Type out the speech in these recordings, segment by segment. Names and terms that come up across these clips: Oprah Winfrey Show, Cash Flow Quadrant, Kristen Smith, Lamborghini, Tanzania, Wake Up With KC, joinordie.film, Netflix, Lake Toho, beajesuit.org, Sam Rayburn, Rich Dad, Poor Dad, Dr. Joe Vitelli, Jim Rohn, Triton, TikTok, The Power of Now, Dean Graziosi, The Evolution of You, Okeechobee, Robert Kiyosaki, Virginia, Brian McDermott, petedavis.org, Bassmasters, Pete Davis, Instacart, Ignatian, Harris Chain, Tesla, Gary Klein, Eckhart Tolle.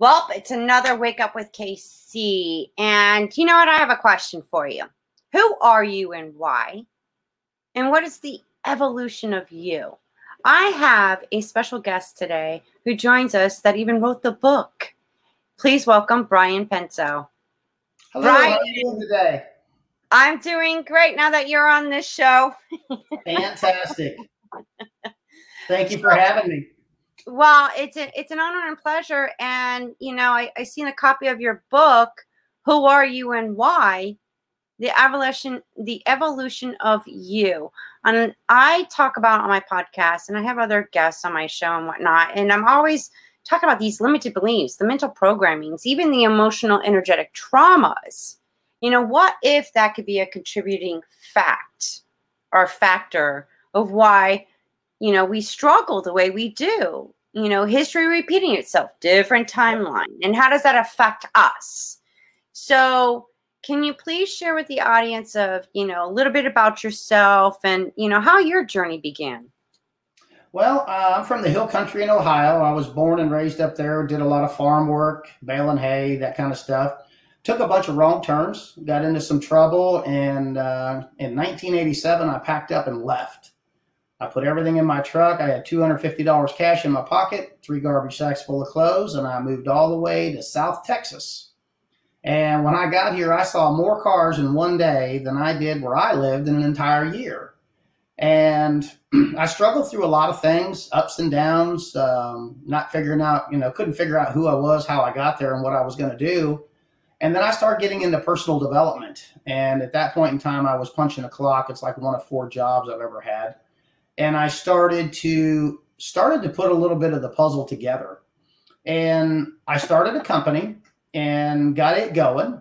Well, it's another Wake Up With KC. And you know what? I have a question for you. Who are you and why? And what is the evolution of you? I have a special guest today who joins us that even wrote the book. Please welcome Brian Penso. Hello, Brian, how are you doing today? I'm doing great now that you're on this show. Fantastic. Thank you for having me. Well, it's an honor and pleasure. And, you know, I seen a copy of your book, Who Are You and Why? The Evolution of You. And I talk about on my podcast, and I have other guests on my show and whatnot. And I'm always talking about these limited beliefs, the mental programmings, even the emotional, energetic traumas. You know, what if that could be a contributing fact or factor of why, you know, we struggle the way we do? You know, history repeating itself, different timeline. And how does that affect us? So can you please share with the audience of, you know, a little bit about yourself and, you know, how your journey began? Well, I'm from the hill country in Ohio. I was born and raised up there, did a lot of farm work, baling hay, that kind of stuff. Took a bunch of wrong turns, got into some trouble. And in 1987, I packed up and left. I put everything in my truck. I had $250 cash in my pocket, 3 garbage sacks full of clothes, and I moved all the way to South Texas. And when I got here, I saw more cars in one day than I did where I lived in an entire year. And I struggled through a lot of things, ups and downs, not figuring out, you know, couldn't figure out who I was, how I got there, and what I was going to do. And then I started getting into personal development. And at that point in time, I was punching a clock. It's like one of 4 jobs I've ever had. And I started to put a little bit of the puzzle together. And I started a company and got it going.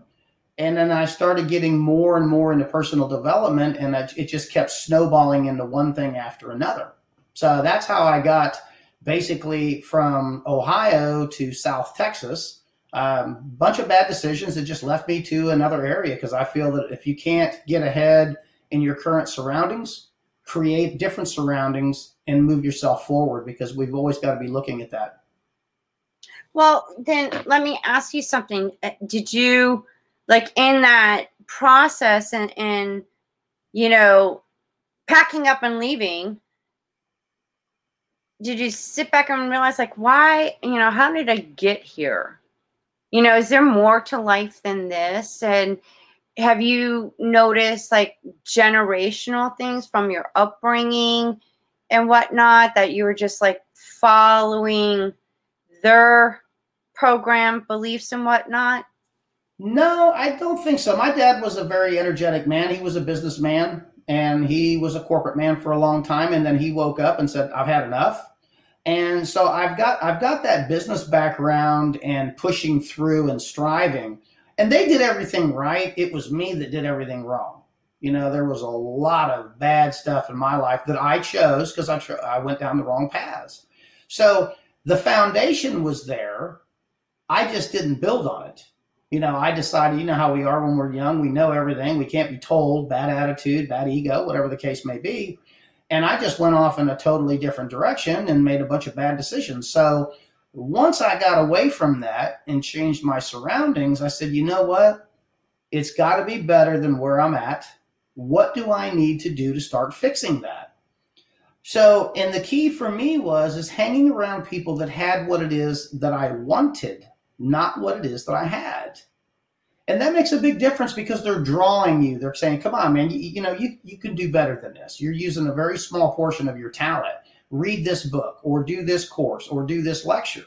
And then I started getting more and more into personal development, and it just kept snowballing into one thing after another. So that's how I got basically from Ohio to South Texas. Bunch of bad decisions that just left me to another area, because I feel that if you can't get ahead in your current surroundings, create different surroundings and move yourself forward, because we've always got to be looking at that. Well, then let me ask you something. Did you, like, in that process and, you know, packing up and leaving, did you sit back and realize, like, why, you know, how did I get here? You know, is there more to life than this? And have you noticed, like, generational things from your upbringing and whatnot, that you were just, like, following their program, beliefs and whatnot? No, I don't think so. My dad was a very energetic man. He was a businessman, and he was a corporate man for a long time. And then he woke up and said, I've had enough. And so I've got that business background and pushing through and striving. And they did everything right. It was me that did everything wrong. You know, there was a lot of bad stuff in my life that I chose because I went down the wrong paths. So the foundation was there. I just didn't build on it. You know, I decided, you know how we are when we're young. We know everything. We can't be told. Bad attitude, bad ego, whatever the case may be. And I just went off in a totally different direction and made a bunch of bad decisions. So once I got away from that and changed my surroundings, I said, you know what? It's got to be better than where I'm at. What do I need to do to start fixing that? So, and the key for me was hanging around people that had what it is that I wanted, not what it is that I had. And that makes a big difference, because they're drawing you. They're saying, come on, man, you can do better than this. You're using a very small portion of your talent. Read this book, or do this course, or do this lecture.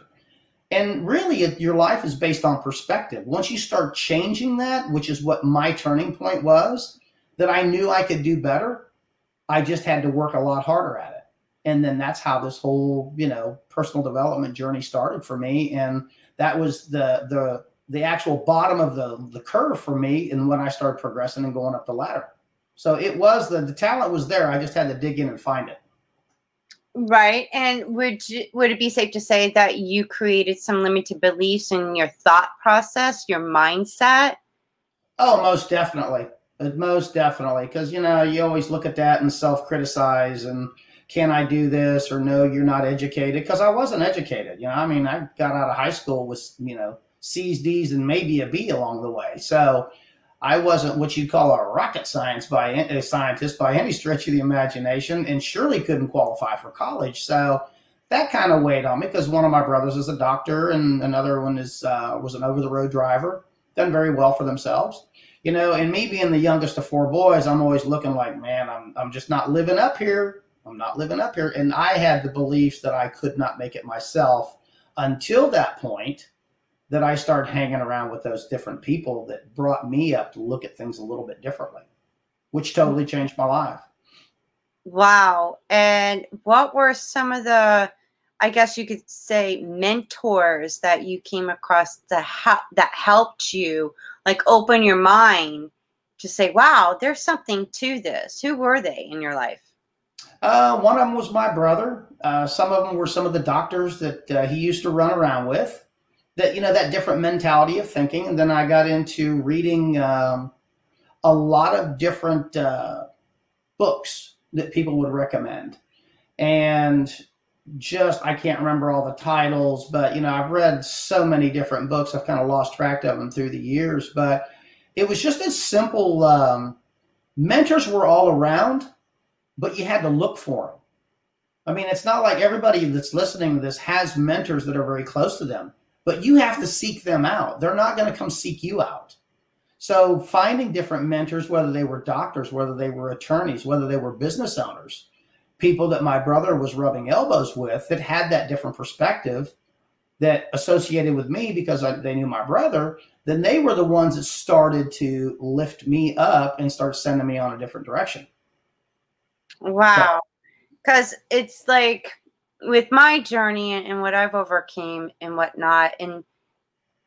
And really, your life is based on perspective. Once you start changing that, which is what my turning point was, that I knew I could do better. I just had to work a lot harder at it. And then that's how this whole, you know, personal development journey started for me. And that was the actual bottom of the curve for me. And when I started progressing and going up the ladder. So it was the talent was there. I just had to dig in and find it. Right. And would it be safe to say that you created some limited beliefs in your thought process, your mindset? Oh, most definitely. Most definitely. Because, you know, you always look at that and self-criticize and can I do this, or no, you're not educated, because I wasn't educated. You know, I mean, I got out of high school with, you know, C's, D's, and maybe a B along the way. So I wasn't what you'd call a rocket scientist by any stretch of the imagination, and surely couldn't qualify for college. So that kind of weighed on me, because one of my brothers is a doctor and another one was an over-the-road driver, done very well for themselves. You know, and me being the youngest of four boys, I'm always looking like, man, I'm just not living up here. I'm not living up here. And I had the beliefs that I could not make it myself until that point, that I started hanging around with those different people that brought me up to look at things a little bit differently, which totally changed my life. Wow. And what were some of the, I guess you could say, mentors that you came across that helped you like open your mind to say, wow, there's something to this? Who were they in your life? One of them was my brother. Some of them were some of the doctors that he used to run around with. That, you know, that different mentality of thinking. And then I got into reading a lot of different books that people would recommend. And just, I can't remember all the titles, but, you know, I've read so many different books. I've kind of lost track of them through the years, but it was just as simple. Mentors were all around, but you had to look for them. I mean, it's not like everybody that's listening to this has mentors that are very close to them. But you have to seek them out. They're not going to come seek you out. So finding different mentors, whether they were doctors, whether they were attorneys, whether they were business owners, people that my brother was rubbing elbows with that had that different perspective that associated with me because they knew my brother, then they were the ones that started to lift me up and start sending me on a different direction. Wow. Because it's like, with my journey and what I've overcame and whatnot. And,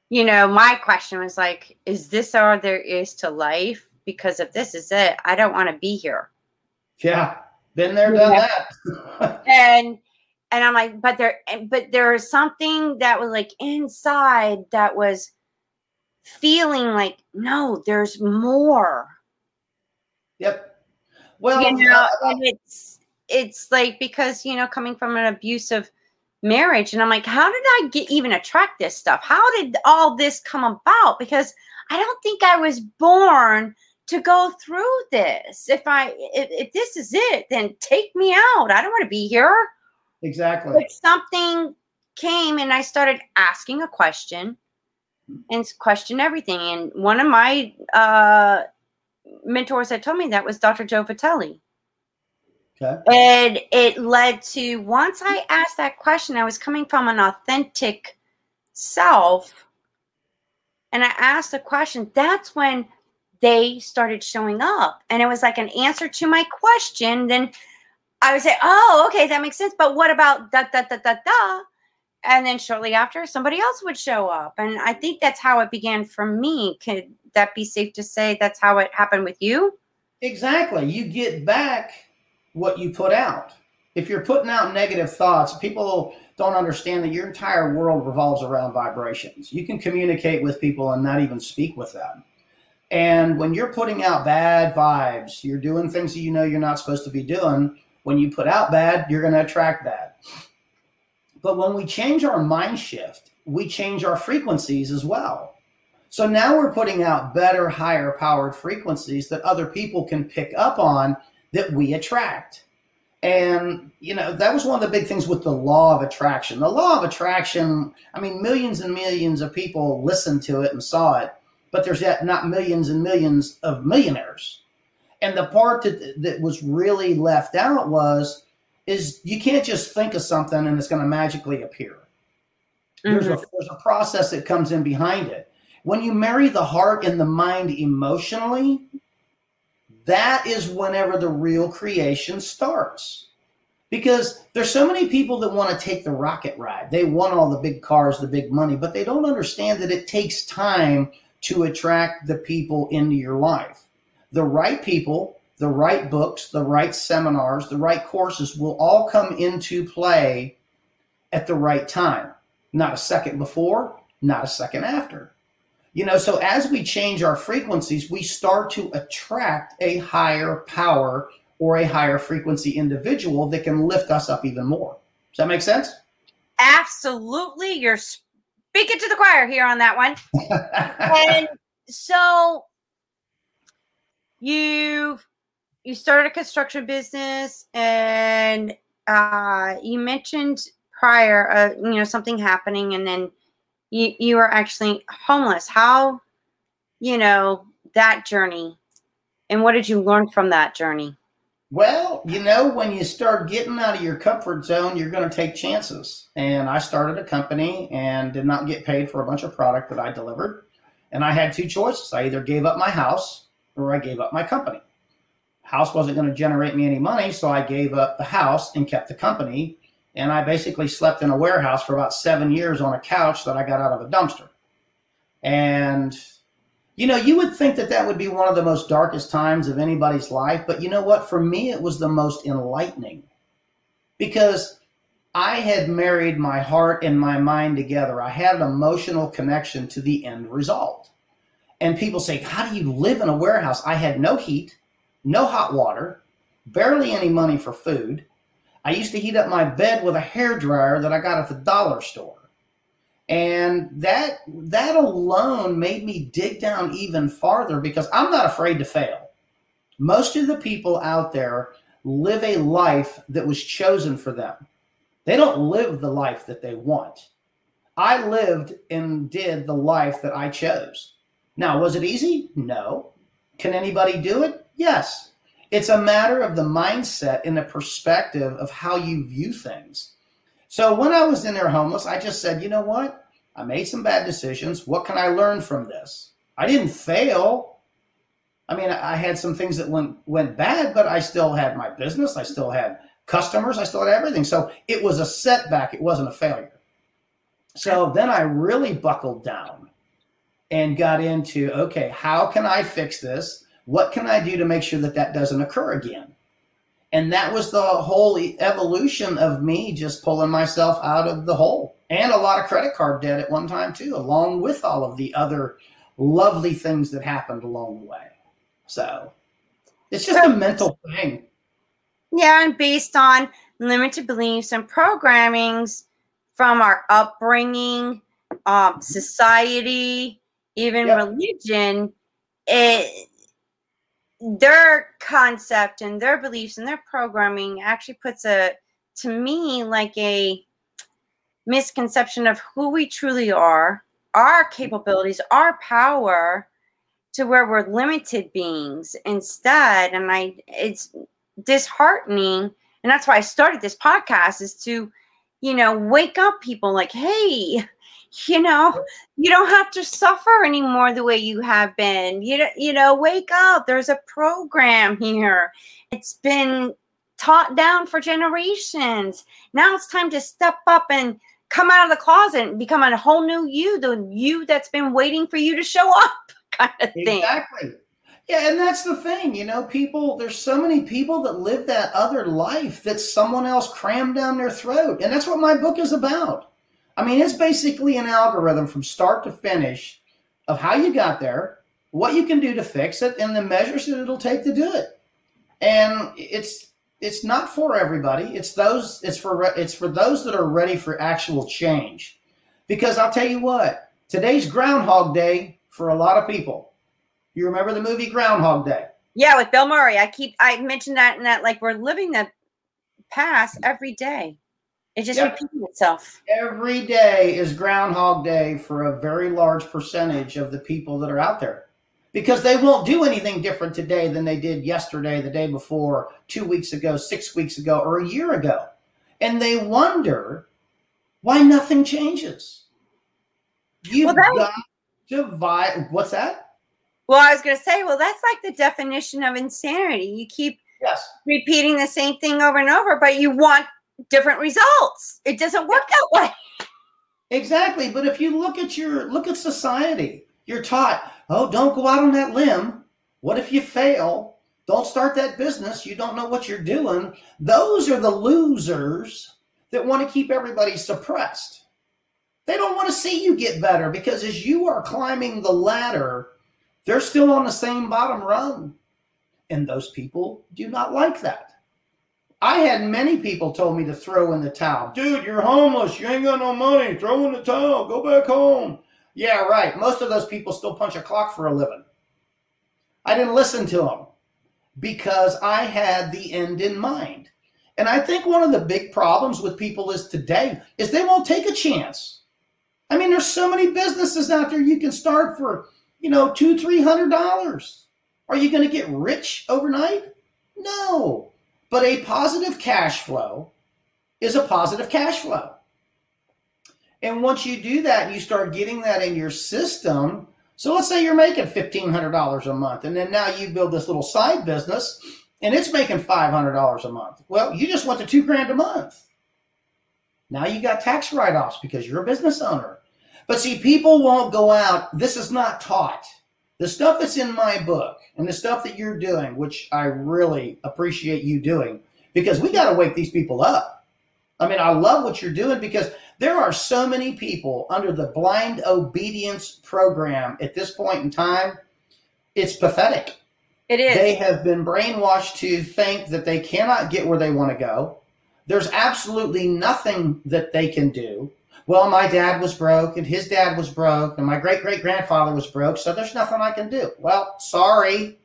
you know, my question was like, is this all there is to life? Because if this is it, I don't want to be here. Yeah. Been there, done that. And I'm like, but there was something that was like inside that was feeling like, no, there's more. Yep. Well, you know, and it's like, because, you know, coming from an abusive marriage, and I'm like, how did I even attract this stuff? How did all this come about? Because I don't think I was born to go through this. If this is it, then take me out. I don't want to be here. Exactly. But something came and I started asking a question and question everything. And one of my mentors that told me that was Dr. Joe Vitelli. Okay. And it led to, once I asked that question, I was coming from an authentic self, and I asked the question. That's when they started showing up, and it was like an answer to my question. Then I would say, oh, okay, that makes sense. But what about da, da, da, da, da? And then shortly after, somebody else would show up. And I think that's how it began for me. Could that be safe to say that's how it happened with you? Exactly. You get back what you put out. If you're putting out negative thoughts, people don't understand that your entire world revolves around vibrations. You can communicate with people and not even speak with them. And when you're putting out bad vibes, you're doing things that you know you're not supposed to be doing. When you put out bad, you're going to attract bad. But when we change our mind shift, we change our frequencies as well. So now we're putting out better, higher powered frequencies that other people can pick up on, that we attract. And, you know, that was one of the big things with the law of attraction. The law of attraction, I mean, millions and millions of people listened to it and saw it, but there's yet not millions and millions of millionaires. And the part that was really left out is you can't just think of something and it's going to magically appear. Mm-hmm. There's a process that comes in behind it. When you marry the heart and the mind emotionally, that is whenever the real creation starts, Because there's so many people that want to take the rocket ride. They want all the big cars, the big money, but they don't understand that it takes time to attract the people into your life. The right people, the right books, the right seminars, the right courses will all come into play at the right time. Not a second before, not a second after. You know, so as we change our frequencies, we start to attract a higher power or a higher frequency individual that can lift us up even more. Does that make sense? Absolutely. You're speaking to the choir here on that one. And so you started a construction business, and you mentioned prior, you know, something happening, and then you were actually homeless. How, you know, that journey, and what did you learn from that journey? Well, you know, when you start getting out of your comfort zone, you're going to take chances. And I started a company and did not get paid for a bunch of product that I delivered. And I had two choices. I either gave up my house or I gave up my company. House wasn't going to generate me any money, so I gave up the house and kept the company. And I basically slept in a warehouse for about 7 years on a couch that I got out of a dumpster. And you know, you would think that that would be one of the most darkest times of anybody's life, but you know what? For me, it was the most enlightening, because I had married my heart and my mind together. I had an emotional connection to the end result. And people say, how do you live in a warehouse? I had no heat, no hot water, barely any money for food. I used to heat up my bed with a hairdryer that I got at the dollar store. And that alone made me dig down even farther, because I'm not afraid to fail. Most of the people out there live a life that was chosen for them. They don't live the life that they want. I lived and did the life that I chose. Now, was it easy? No. Can anybody do it? Yes. It's a matter of the mindset and the perspective of how you view things. So when I was in there homeless, I just said, you know what? I made some bad decisions. What can I learn from this? I didn't fail. I mean, I had some things that went bad, but I still had my business. I still had customers. I still had everything. So it was a setback. It wasn't a failure. So then I really buckled down and got into, okay, how can I fix this? What can I do to make sure that that doesn't occur again? And that was the whole evolution of me just pulling myself out of the hole, and a lot of credit card debt at one time too, along with all of the other lovely things that happened along the way. So it's just a mental thing. Yeah. And based on limited beliefs and programmings from our upbringing, society, even religion, their concept and their beliefs and their programming actually puts to me, like a misconception of who we truly are, our capabilities, our power, to where we're limited beings instead. And it's disheartening. And that's why I started this podcast, is to, you know, wake up people like, hey, you know, you don't have to suffer anymore the way you have been. You know, wake up. There's a program here. It's been taught down for generations. Now it's time to step up and come out of the closet and become a whole new you, the you that's been waiting for you to show up, kind of thing. Exactly. Yeah, and that's the thing. You know, people, there's so many people that live that other life that someone else crammed down their throat. And that's what my book is about. I mean, it's basically an algorithm from start to finish of how you got there, what you can do to fix it, and the measures that it'll take to do it. And it's not for everybody. It's for those that are ready for actual change. Because I'll tell you what, today's Groundhog Day for a lot of people. You remember the movie Groundhog Day? Yeah, with Bill Murray. I mentioned that, and that, like, we're living the past every day. It just repeating itself. Every day is Groundhog Day for a very large percentage of the people that are out there, because they won't do anything different today than they did yesterday, the day before, 2 weeks ago, 6 weeks ago, or a year ago. And they wonder why nothing changes. What's that? Well, I was going to say, well, that's like the definition of insanity. You keep Yes. Repeating the same thing over and over, but you want different results. It doesn't work that way. Exactly. But if you look at society, you're taught, oh, don't go out on that limb. What if you fail? Don't start that business. You don't know what you're doing. Those are the losers that want to keep everybody suppressed. They don't want to see you get better, because as you are climbing the ladder, they're still on the same bottom rung. And those people do not like that. I had many people told me to throw in the towel. Dude, you're homeless. You ain't got no money. Throw in the towel. Go back home. Yeah, right. Most of those people still punch a clock for a living. I didn't listen to them because I had the end in mind. And I think one of the big problems with people is today is they won't take a chance. I mean, there's so many businesses out there you can start for, $200-$300. Are you going to get rich overnight? No. But a positive cash flow is a positive cash flow. And once you do that, you start getting that in your system. So let's say you're making $1,500 a month, and then now you build this little side business and it's making $500 a month. Well, you just went to $2,000 a month. Now you got tax write-offs because you're a business owner. But see, people won't go out. This is not taught. The stuff that's in my book and the stuff that you're doing, which I really appreciate you doing, because we got to wake these people up. I mean, I love what you're doing, because there are so many people under the blind obedience program at this point in time. It's pathetic. It is. They have been brainwashed to think that they cannot get where they want to go. There's absolutely nothing that they can do. Well, my dad was broke, and his dad was broke, and my great-great-grandfather was broke, so there's nothing I can do. Well, sorry.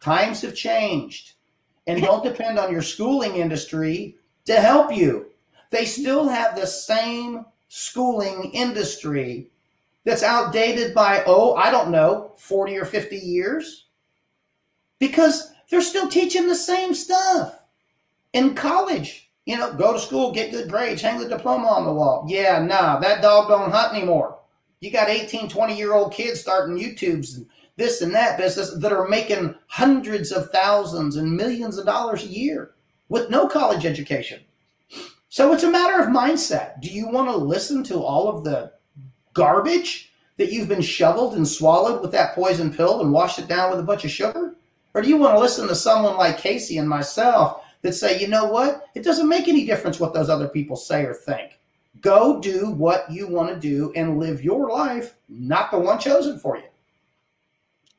Times have changed. And don't depend on your schooling industry to help you. They still have the same schooling industry that's outdated by, 40 or 50 years. Because they're still teaching the same stuff in college. Go to school, get good grades, hang the diploma on the wall. Yeah, nah, that dog don't hunt anymore. You got 18, 20-year-old kids starting YouTubes and this and that business that are making hundreds of thousands and millions of dollars a year with no college education. So it's a matter of mindset. Do you want to listen to all of the garbage that you've been shoveled and swallowed with that poison pill and washed it down with a bunch of sugar? Or do you want to listen to someone like Casey and myself that say, you know what? It doesn't make any difference what those other people say or think. Go do what you want to do and live your life, not the one chosen for you.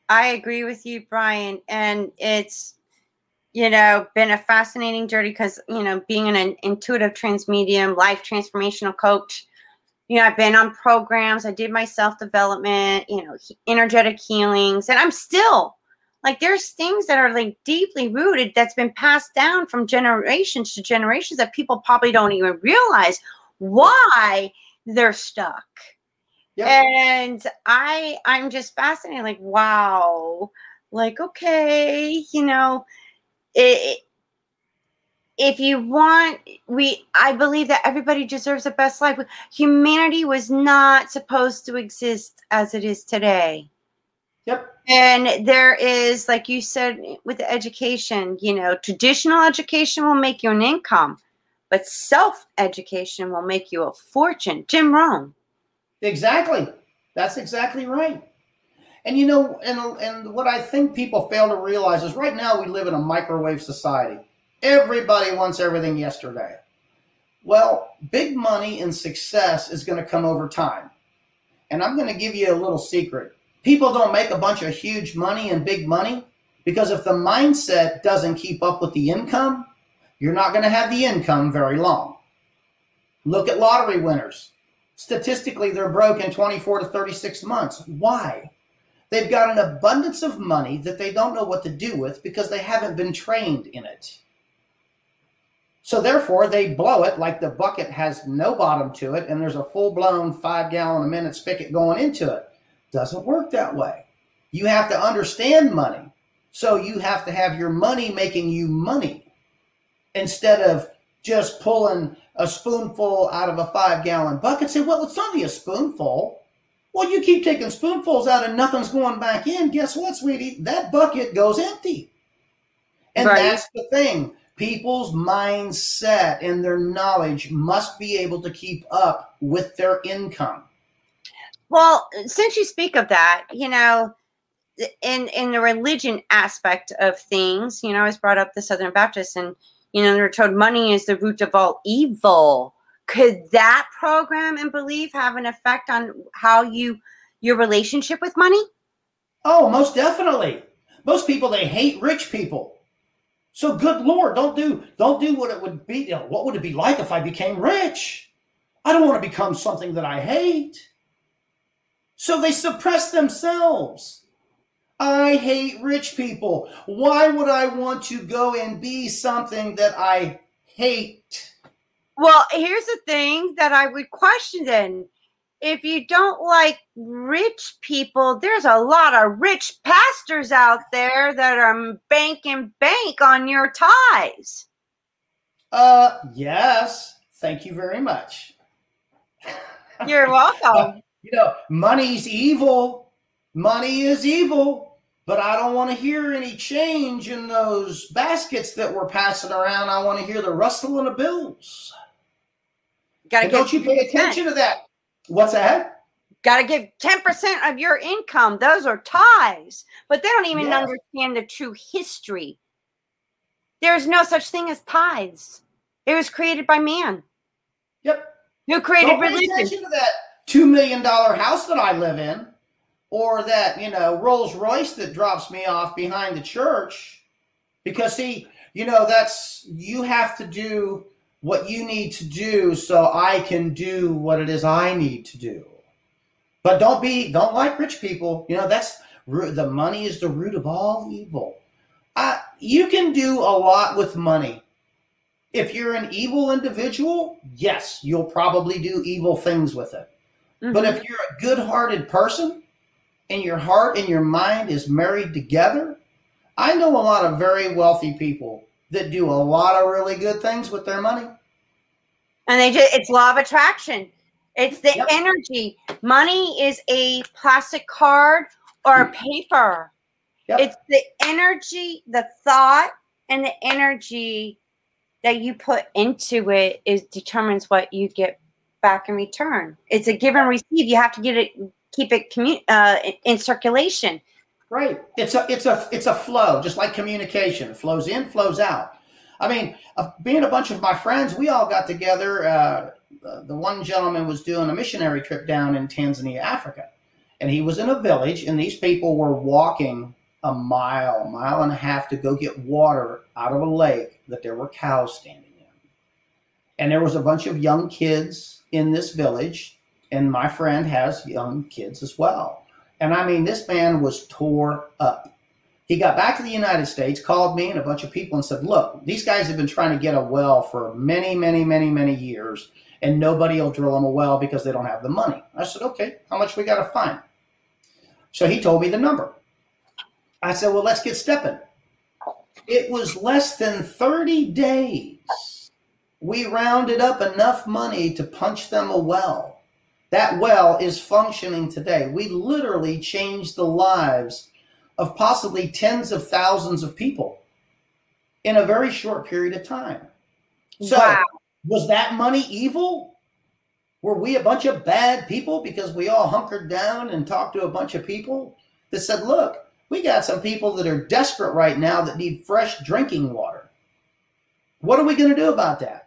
I agree with you, Brian. And it's, been a fascinating journey because, being an intuitive transmedium, life transformational coach, I've been on programs. I did my self-development, energetic healings, and I'm still there's things that are deeply rooted that's been passed down from generations to generations that people probably don't even realize why they're stuck. Yep. And I'm just fascinated. Wow. Okay. If you want, I believe that everybody deserves the best life. Humanity was not supposed to exist as it is today. Yep. And there is, like you said, with the education, traditional education will make you an income, but self-education will make you a fortune. Jim Rohn. Exactly. That's exactly right. And, and what I think people fail to realize is right now we live in a microwave society. Everybody wants everything yesterday. Well, big money and success is going to come over time. And I'm going to give you a little secret. People don't make a bunch of huge money and big money because if the mindset doesn't keep up with the income, you're not going to have the income very long. Look at lottery winners. Statistically, they're broke in 24 to 36 months. Why? They've got an abundance of money that they don't know what to do with because they haven't been trained in it. So therefore, they blow it like the bucket has no bottom to it and there's a full-blown 5-gallon-a-minute spigot going into it. Doesn't work that way. You have to understand money. So you have to have your money making you money instead of just pulling a spoonful out of a 5-gallon bucket. Say, well, it's only a spoonful. Well, you keep taking spoonfuls out and nothing's going back in. Guess what, sweetie? That bucket goes empty. And right. That's the thing. People's mindset and their knowledge must be able to keep up with their income. Well, since you speak of that, you know, in the religion aspect of things, you know, I was brought up the Southern Baptist, and, you know, they were told money is the root of all evil. Could that program and belief have an effect on how your relationship with money? Oh, most definitely. Most people, they hate rich people. So good Lord, don't do what it would be. You know, what would it be like if I became rich? I don't want to become something that I hate. So they suppress themselves. I hate rich people. Why would I want to go and be something that I hate? Well, here's the thing that I would question then. If you don't like rich people, there's a lot of rich pastors out there that are bank on your tithes. Yes. Thank you very much. You're welcome. You know, money's evil. Money is evil, but I don't want to hear any change in those baskets that we're passing around. I want to hear the rustling of bills. Gotta don't you pay attention to that. What's that? Got to give 10% of your income. Those are tithes, but they don't even understand the true history. There is no such thing as tithes. It was created by man. Yep. Who created religion? Don't pay attention to that $2 million house that I live in, or that, you know, Rolls Royce that drops me off behind the church. Because, see, you know, that's, you have to do what you need to do so I can do what it is I need to do. But don't like rich people. You know, that's the money is the root of all evil. You can do a lot with money. If you're an evil individual, yes, you'll probably do evil things with it. Mm-hmm. But if you're a good-hearted person and your heart and your mind is married together, I know a lot of very wealthy people that do a lot of really good things with their money. And they just, it's law of attraction. It's the energy. Money is a plastic card or paper. Yep. It's the energy, the thought, and the energy that you put into it is determines what you get back in return. It's a give and receive. You have to get it, keep it in circulation. Right. It's a flow, just like communication. It flows in, flows out. I mean, being a bunch of my friends, we all got together. The one gentleman was doing a missionary trip down in Tanzania, Africa, and he was in a village, and these people were walking a mile and a half to go get water out of a lake that there were cows standing in. And there was a bunch of young kids in this village, and my friend has young kids as well. And I mean, this man was tore up. He got back to the United States, called me and a bunch of people and said, look, these guys have been trying to get a well for many, many, many, many years, and nobody will drill them a well because they don't have the money. I said, okay, how much we got to find? So he told me the number. I said, well, let's get stepping. It was less than 30 days. We rounded up enough money to punch them a well. That well is functioning today. We literally changed the lives of possibly tens of thousands of people in a very short period of time. So was that money evil? Were we a bunch of bad people because we all hunkered down and talked to a bunch of people that said, look, we got some people that are desperate right now that need fresh drinking water. What are we going to do about that?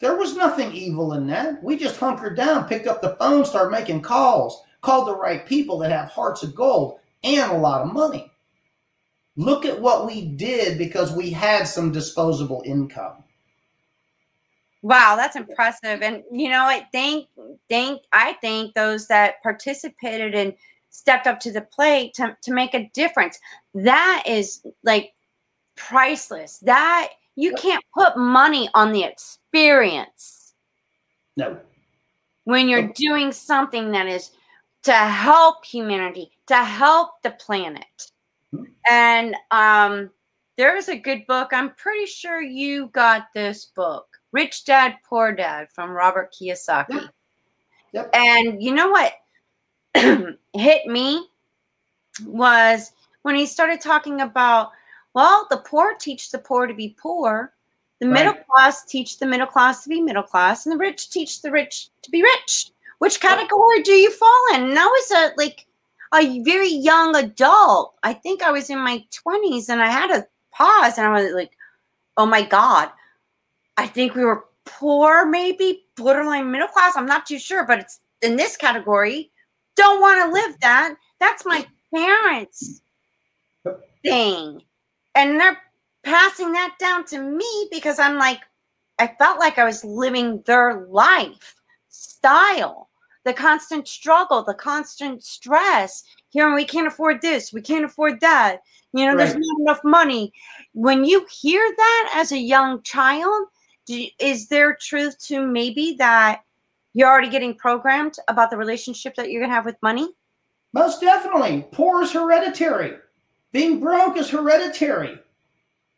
There was nothing evil in that. We just hunkered down, picked up the phone, started making calls, called the right people that have hearts of gold and a lot of money. Look at what we did because we had some disposable income. Wow, that's impressive. And you know, I think those that participated and stepped up to the plate to make a difference, that is like priceless. That you can't put money on the experience. No. When you're doing something that is to help humanity, to help the planet. Mm-hmm. And there is a good book. I'm pretty sure you got this book, Rich Dad, Poor Dad, from Robert Kiyosaki. Yeah. Yep. And you know what hit me was when he started talking about Well, the poor teach the poor to be poor. The middle class teach the middle class to be middle class. And the rich teach the rich to be rich. Which category do you fall in? And I was a very young adult. I think I was in my 20s, and I had to pause, and I was like, oh, my God. I think we were poor, maybe, borderline middle class. I'm not too sure, but it's in this category. Don't want to live that. That's my parents' thing. And they're passing that down to me because I'm like, I felt like I was living their life style, the constant struggle, the constant stress. Here, we can't afford this. We can't afford that. You know, there's not enough money. When you hear that as a young child, is there truth to maybe that you're already getting programmed about the relationship that you're going to have with money? Most definitely. Poor is hereditary. Being broke is hereditary.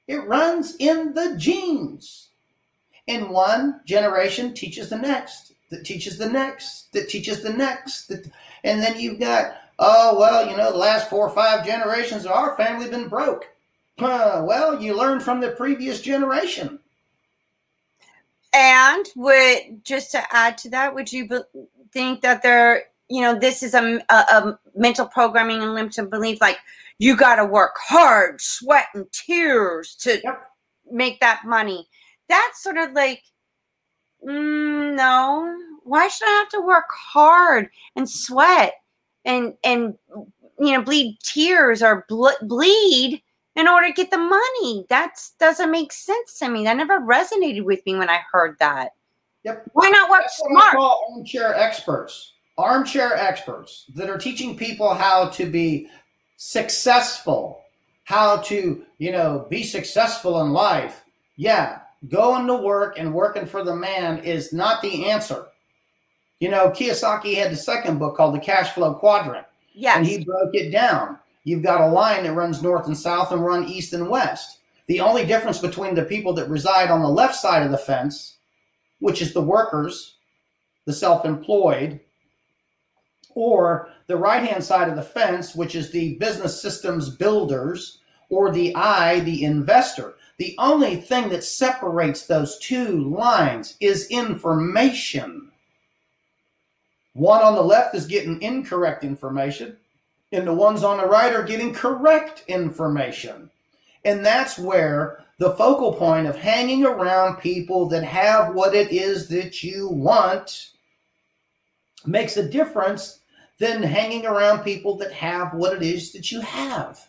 It runs in the genes. And one generation teaches the next, that teaches the next, that teaches the next. And then you've got, oh, well, you know, the last 4 or 5 generations of our family been broke. Well, you learn from the previous generation. And would, just to add to that, would you think that there, you know, this is a mental programming and limited belief, like you got to work hard, sweat and tears to make that money? That's sort of like, no, why should I have to work hard and sweat and you know, bleed tears or bleed? In order to get the money. That doesn't make sense to me. That never resonated with me when I heard that. Yep. Why not work smart? That's what we call armchair experts that are teaching people how to be successful, how to, you know, be successful in life. Yeah, going to work and working for the man is not the answer. You know, Kiyosaki had the second book called The Cash Flow Quadrant. Yes. And he broke it down. You've got a line that runs north and south and run east and west. The only difference between the people that reside on the left side of the fence, which is the workers, the self-employed, or the right-hand side of the fence, which is the business systems builders, or the investor. The only thing that separates those two lines is information. One on the left is getting incorrect information, and the ones on the right are getting correct information. And that's where the focal point of hanging around people that have what it is that you want makes a difference than hanging around people that have what it is that you have.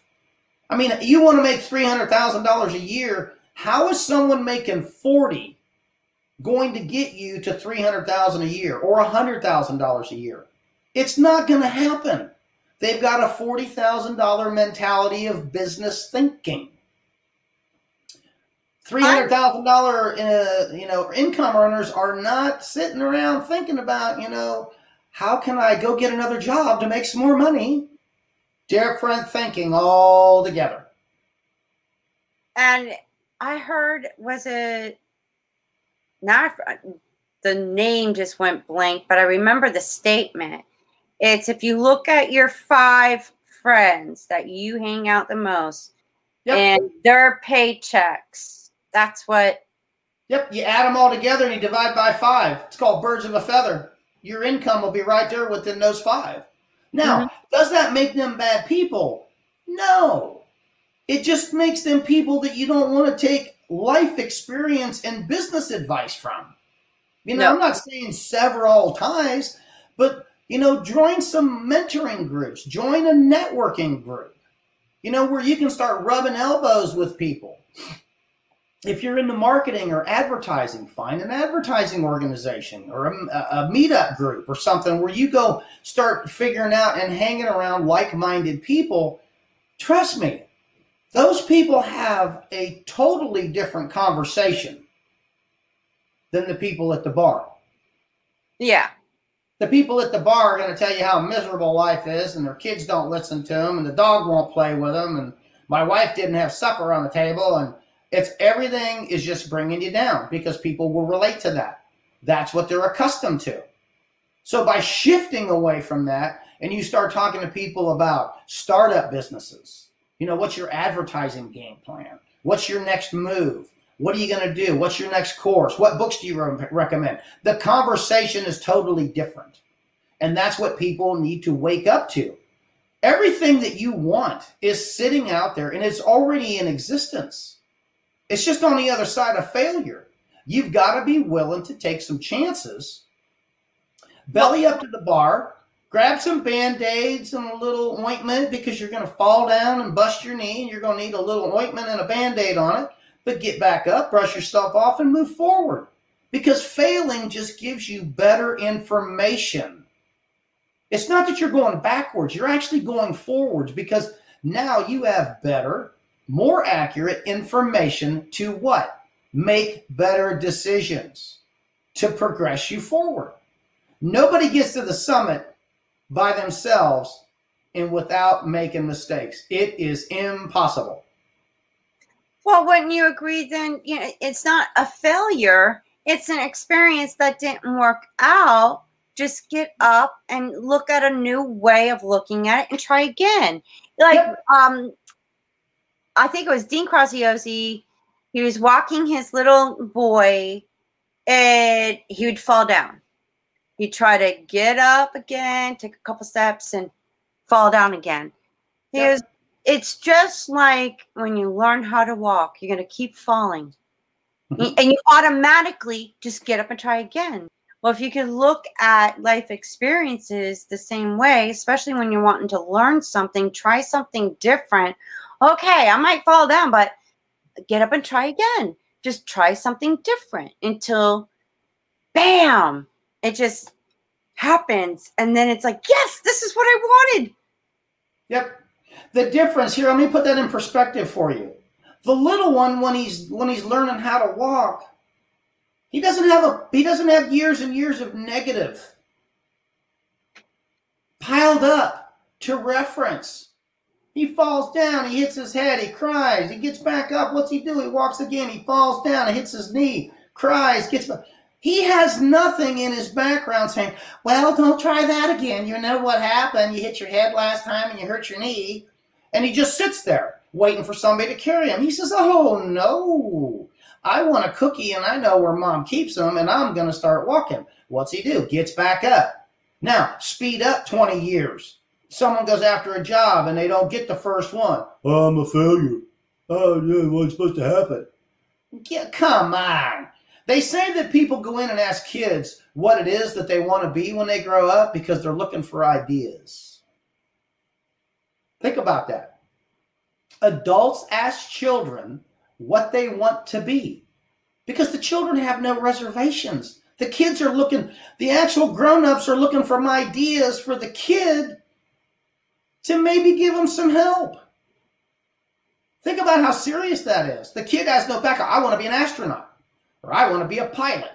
I mean, you want to make $300,000 a year. How is someone making 40 going to get you to $300,000 a year or $100,000 a year? It's not going to happen. They've got a $40,000 mentality of business thinking. $300,000 you know, income earners are not sitting around thinking about, you know, how can I go get another job to make some more money? Different thinking altogether. And I heard, was it not, the name just went blank, but I remember the statement. It's if you look at your 5 friends that you hang out the most and their paychecks, that's what. Yep. You add them all together and you divide by 5. It's called birds of a feather. Your income will be right there within those 5. Now, does that make them bad people? No. It just makes them people that you don't want to take life experience and business advice from. You know, I'm not saying sever all ties, but you know, join some mentoring groups, join a networking group, you know, where you can start rubbing elbows with people. If you're into marketing or advertising, find an advertising organization or a meetup group or something where you go start figuring out and hanging around like-minded people. Trust me, those people have a totally different conversation than the people at the bar. Yeah. The people at the bar are going to tell you how miserable life is, and their kids don't listen to them, and the dog won't play with them, and my wife didn't have supper on the table, and it's everything is just bringing you down because people will relate to that. That's what they're accustomed to. So by shifting away from that, and you start talking to people about startup businesses, You know, what's your advertising game plan? What's your next move? What are you going to do? What's your next course? What books do you recommend? The conversation is totally different. And that's what people need to wake up to. Everything that you want is sitting out there and it's already in existence. It's just on the other side of failure. You've got to be willing to take some chances, belly up to the bar, grab some Band-Aids and a little ointment because you're going to fall down and bust your knee and you're going to need a little ointment and a Band-Aid on it, but get back up, brush yourself off and move forward, because failing just gives you better information. It's not that you're going backwards, you're actually going forwards because now you have better, more accurate information to what? Make better decisions to progress you forward. Nobody gets to the summit by themselves and without making mistakes. It is impossible. Well, wouldn't you agree then, you know, it's not a failure, it's an experience that didn't work out. Just get up and look at a new way of looking at it and try again. Like, yep. I think it was Dean Graziosi, he was walking his little boy and he would fall down. He'd try to get up again, take a couple steps and fall down again. He yep. was. It's just like when you learn how to walk, you're going to keep falling. And you automatically just get up and try again. Well, if you can look at life experiences the same way, especially when you're wanting to learn something, try something different. Okay, I might fall down, but get up and try again. Just try something different until, bam, it just happens. And then it's like, yes, this is what I wanted. Yep. The difference here, let me put that in perspective for you. The little one, when he's learning how to walk, he doesn't have years and years of negative piled up to reference. He falls down, he hits his head, he cries, he gets back up. What's he do? He walks again, he falls down, he hits his knee, cries, gets back. He has nothing in his background saying, well, don't try that again. You know what happened. You hit your head last time and you hurt your knee. And he just sits there waiting for somebody to carry him. He says, oh, no, I want a cookie and I know where mom keeps them and I'm going to start walking. What's he do? Gets back up. Now, speed up 20 years. Someone goes after a job and they don't get the first one. Oh, I'm a failure. Oh, yeah, what's supposed to happen? Yeah, come on. They say that people go in and ask kids what it is that they want to be when they grow up because they're looking for ideas. Think about that. Adults ask children what they want to be because the children have no reservations. The kids are looking, the actual grown-ups are looking for ideas for the kid to maybe give them some help. Think about how serious that is. The kid has no backup. I want to be an astronaut. Or I want to be a pilot,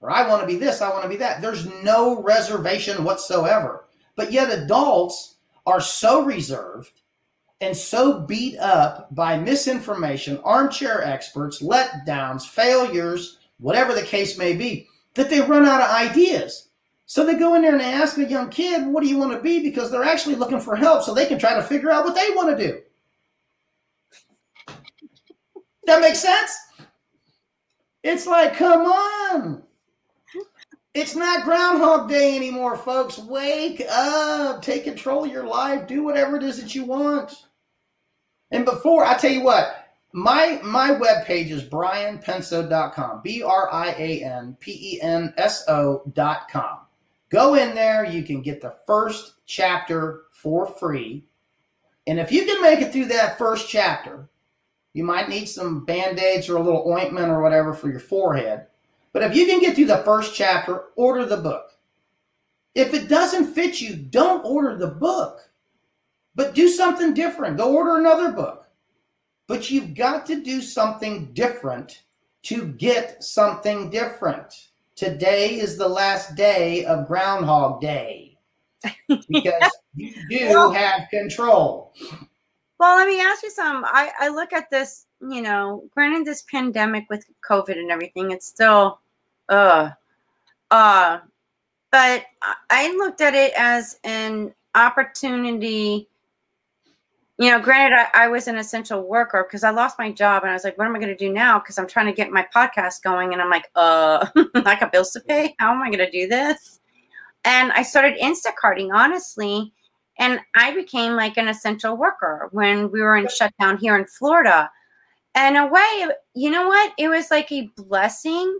or I want to be this, I want to be that. There's no reservation whatsoever. But yet adults are so reserved and so beat up by misinformation, armchair experts, letdowns, failures, whatever the case may be, that they run out of ideas. So they go in there and they ask a young kid, what do you want to be? Because they're actually looking for help so they can try to figure out what they want to do. That makes sense? It's like, come on. It's not Groundhog Day anymore, folks. Wake up. Take control of your life. Do whatever it is that you want. And before, I tell you what, my webpage is BrianPenso.com, BrianPenso.com. Go in there. You can get the first chapter for free. And if you can make it through that first chapter, you might need some Band-Aids or a little ointment or whatever for your forehead. But if you can get through the first chapter, order the book. If it doesn't fit you, don't order the book. But do something different. Go order another book. But you've got to do something different to get something different. Today is the last day of Groundhog Day. Because you do have control. Well, let me ask you something. I look at this, you know, granted this pandemic with COVID and everything, it's still, but I looked at it as an opportunity You know, granted, I was an essential worker because I lost my job and I was like, what am I going to do now? Because I'm trying to get my podcast going. And I'm like, I got bills to pay. How am I going to do this? And I started Instacarting, honestly. And I became like an essential worker when we were in shutdown here in Florida. And in a way, you know what? It was like a blessing.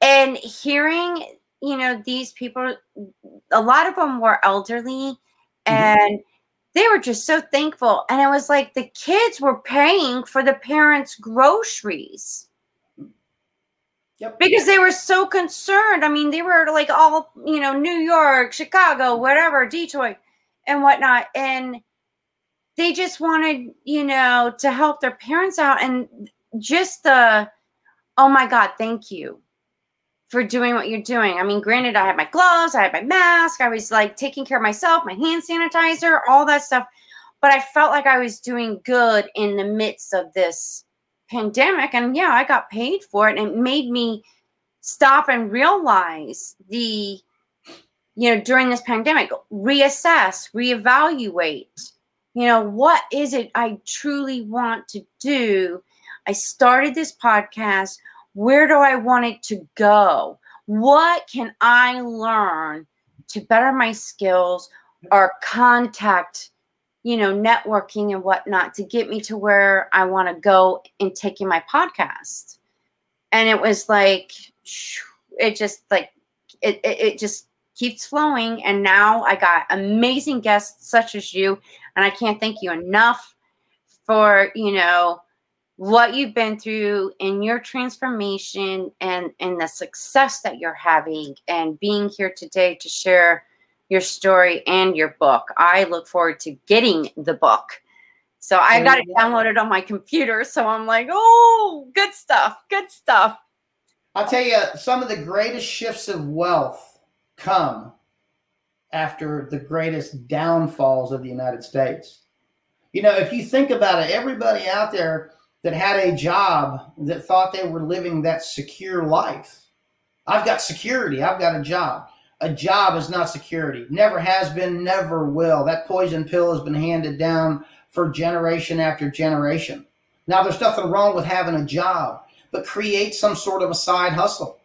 And hearing, you know, these people, a lot of them were elderly and they were just so thankful. And it was like the kids were paying for the parents' groceries. Yep. Because they were so concerned. I mean, they were like all, you know, New York, Chicago, whatever, Detroit and whatnot. And they just wanted, you know, to help their parents out. And just the, oh my God, thank you for doing what you're doing. I mean, granted, I had my gloves, I had my mask, I was like taking care of myself, my hand sanitizer, all that stuff. But I felt like I was doing good in the midst of this pandemic. And yeah, I got paid for it. And it made me stop and realize the, you know, during this pandemic, reassess, reevaluate, you know, what is it I truly want to do? I started this podcast. Where do I want it to go? What can I learn to better my skills or contact, you know, networking and whatnot to get me to where I want to go in taking my podcast? And it was like, it just like, it just keeps flowing. And now I got amazing guests such as you. And I can't thank you enough for, you know, what you've been through in your transformation and the success that you're having and being here today to share your story and your book. I look forward to getting the book. So I got it downloaded on my computer. So I'm like, oh, good stuff. Good stuff. I'll tell you, some of the greatest shifts of wealth come after the greatest downfalls of the United States. You know, if you think about it, everybody out there that had a job that thought they were living that secure life. I've got security. I've got a job. A job is not security. Never has been, never will. That poison pill has been handed down for generation after generation. Now, there's nothing wrong with having a job, but create some sort of a side hustle.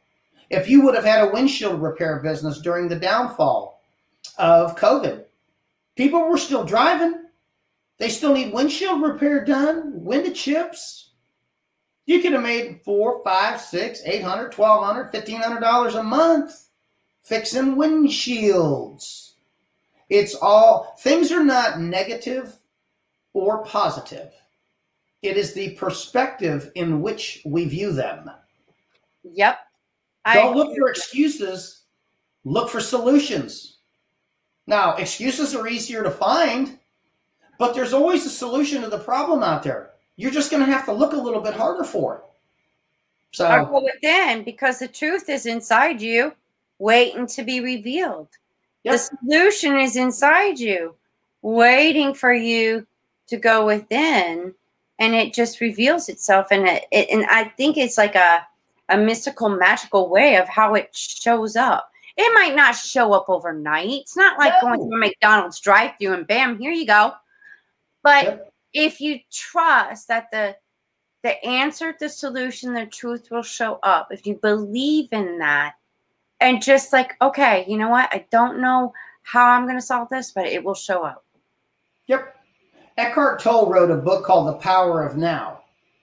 If you would have had a windshield repair business during the downfall of COVID, people were still driving. They still need windshield repair done, window chips. You could have made $400, $500, $600, $800, $1,200, $1,500 a month fixing windshields. It's all, things are not negative or positive. It is the perspective in which we view them. Yep. Don't look for excuses. Look for solutions. Now, excuses are easier to find. But there's always a solution to the problem out there. You're just going to have to look a little bit harder for it. So go within, because the truth is inside you, waiting to be revealed. Yep. The solution is inside you, waiting for you to go within, and it just reveals itself. And and I think it's like a mystical, magical way of how it shows up. It might not show up overnight. It's not like going to a McDonald's drive-thru and bam, here you go. But if you trust that the answer, the solution, the truth will show up, if you believe in that, and just like, okay, you know what? I don't know how I'm going to solve this, but it will show up. Yep. Eckhart Tolle wrote a book called The Power of Now,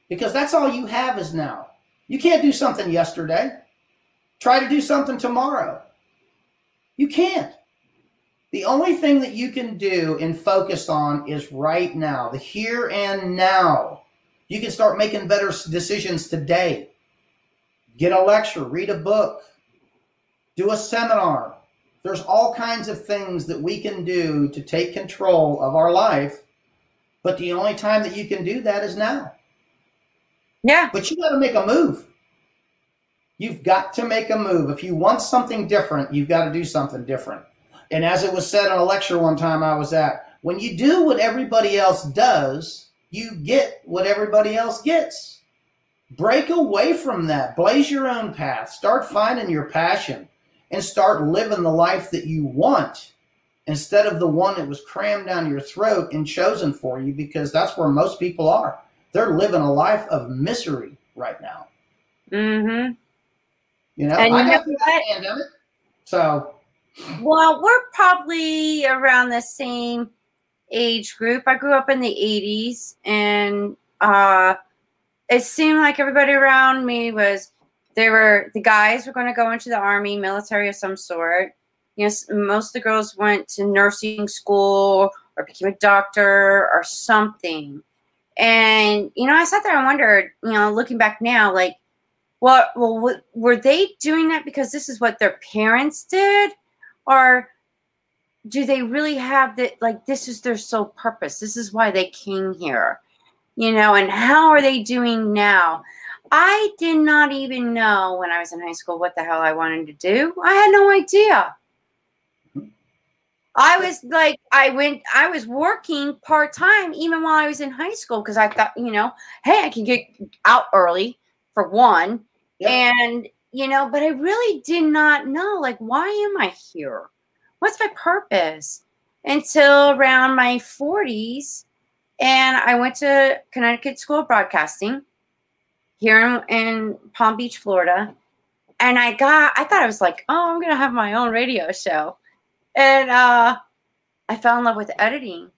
because that's all you have is now. You can't do something yesterday. Try to do something tomorrow. You can't. The only thing that you can do and focus on is right now, the here and now. You can start making better decisions today. Get a lecture, read a book, do a seminar. There's all kinds of things that we can do to take control of our life, but the only time that you can do that is now. Yeah. But you got to make a move. You've got to make a move. If you want something different, you've got to do something different. And as it was said in a lecture one time I was at, when you do what everybody else does, you get what everybody else gets. Break away from that. Blaze your own path. Start finding your passion and start living the life that you want instead of the one that was crammed down your throat and chosen for you, because that's where most people are. They're living a life of misery right now. Mm-hmm. You know, and I got through that pandemic, so. Well, we're probably around the same age group. I grew up in the 80s, and it seemed like everybody around me was, the guys were going to go into the army, military of some sort. Yes, most of the girls went to nursing school or became a doctor or something. And, you know, I sat there and wondered, you know, looking back now, like, well, were they doing that because this is what their parents did? Or do they really have that? Like, this is their sole purpose. This is why they came here, you know, and how are they doing now? I did not even know when I was in high school what the hell I wanted to do. I had no idea. I was working part-time even while I was in high school because I thought, you know, hey, I can get out early for one. Yeah. And, you know, but I really did not know, like, why am I here? What's my purpose? Until around my 40s. And I went to Connecticut School of Broadcasting here in Palm Beach, Florida. And I thought I was like, oh, I'm going to have my own radio show. And I fell in love with editing.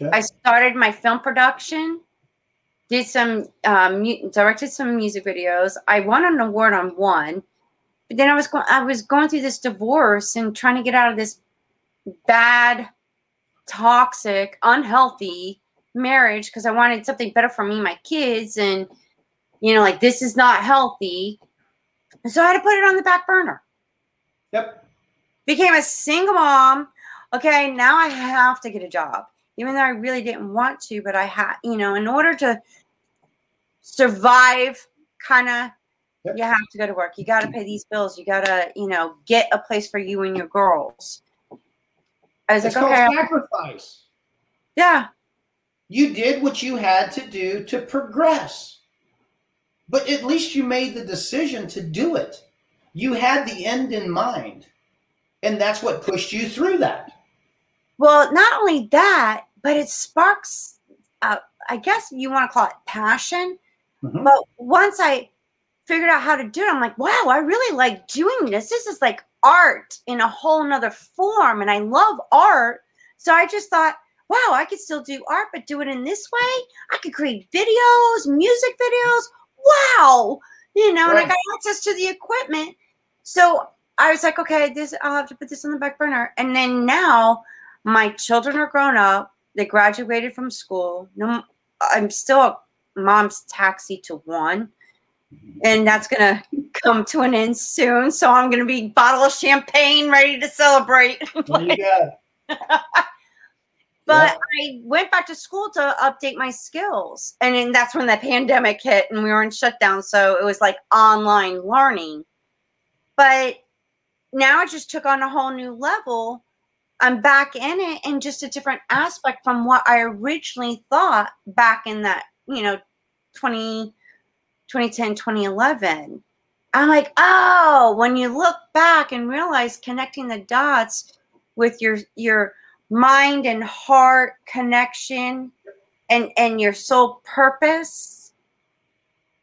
Okay. I started my film production, did some, directed some music videos. I won an award on one, but then I was going through this divorce and trying to get out of this bad, toxic, unhealthy marriage because I wanted something better for me and my kids. And, you know, like, this is not healthy. And so I had to put it on the back burner. Yep. Became a single mom. Okay, now I have to get a job, even though I really didn't want to. But I had, you know, in order to survive, kind of, yep. You have to go to work. You got to pay these bills. You got to, you know, get a place for you and your girls. I was called sacrifice. Yeah. You did what you had to do to progress. But at least you made the decision to do it. You had the end in mind. And that's what pushed you through that. Well, not only that, but it sparks, I guess you want to call it passion. Mm-hmm. But once I figured out how to do it, I'm like, wow, I really like doing this. This is like art in a whole nother form. And I love art. So I just thought, wow, I could still do art, but do it in this way. I could create videos, music videos. Wow. You know, right. And I got access to the equipment. So I was like, okay, this, I'll have to put this on the back burner. And then now my children are grown up. They graduated from school. No, I'm still a mom's taxi to one. And that's going to come to an end soon. So I'm going to be a bottle of champagne ready to celebrate. There you go. But yeah. I went back to school to update my skills. And then that's when the pandemic hit and we were in shutdown. So it was like online learning. But now it just took on a whole new level. I'm back in it in just a different aspect from what I originally thought back in that, you know, 2010, 2011. I'm like, oh, when you look back and realize connecting the dots with your mind and heart connection and your soul purpose.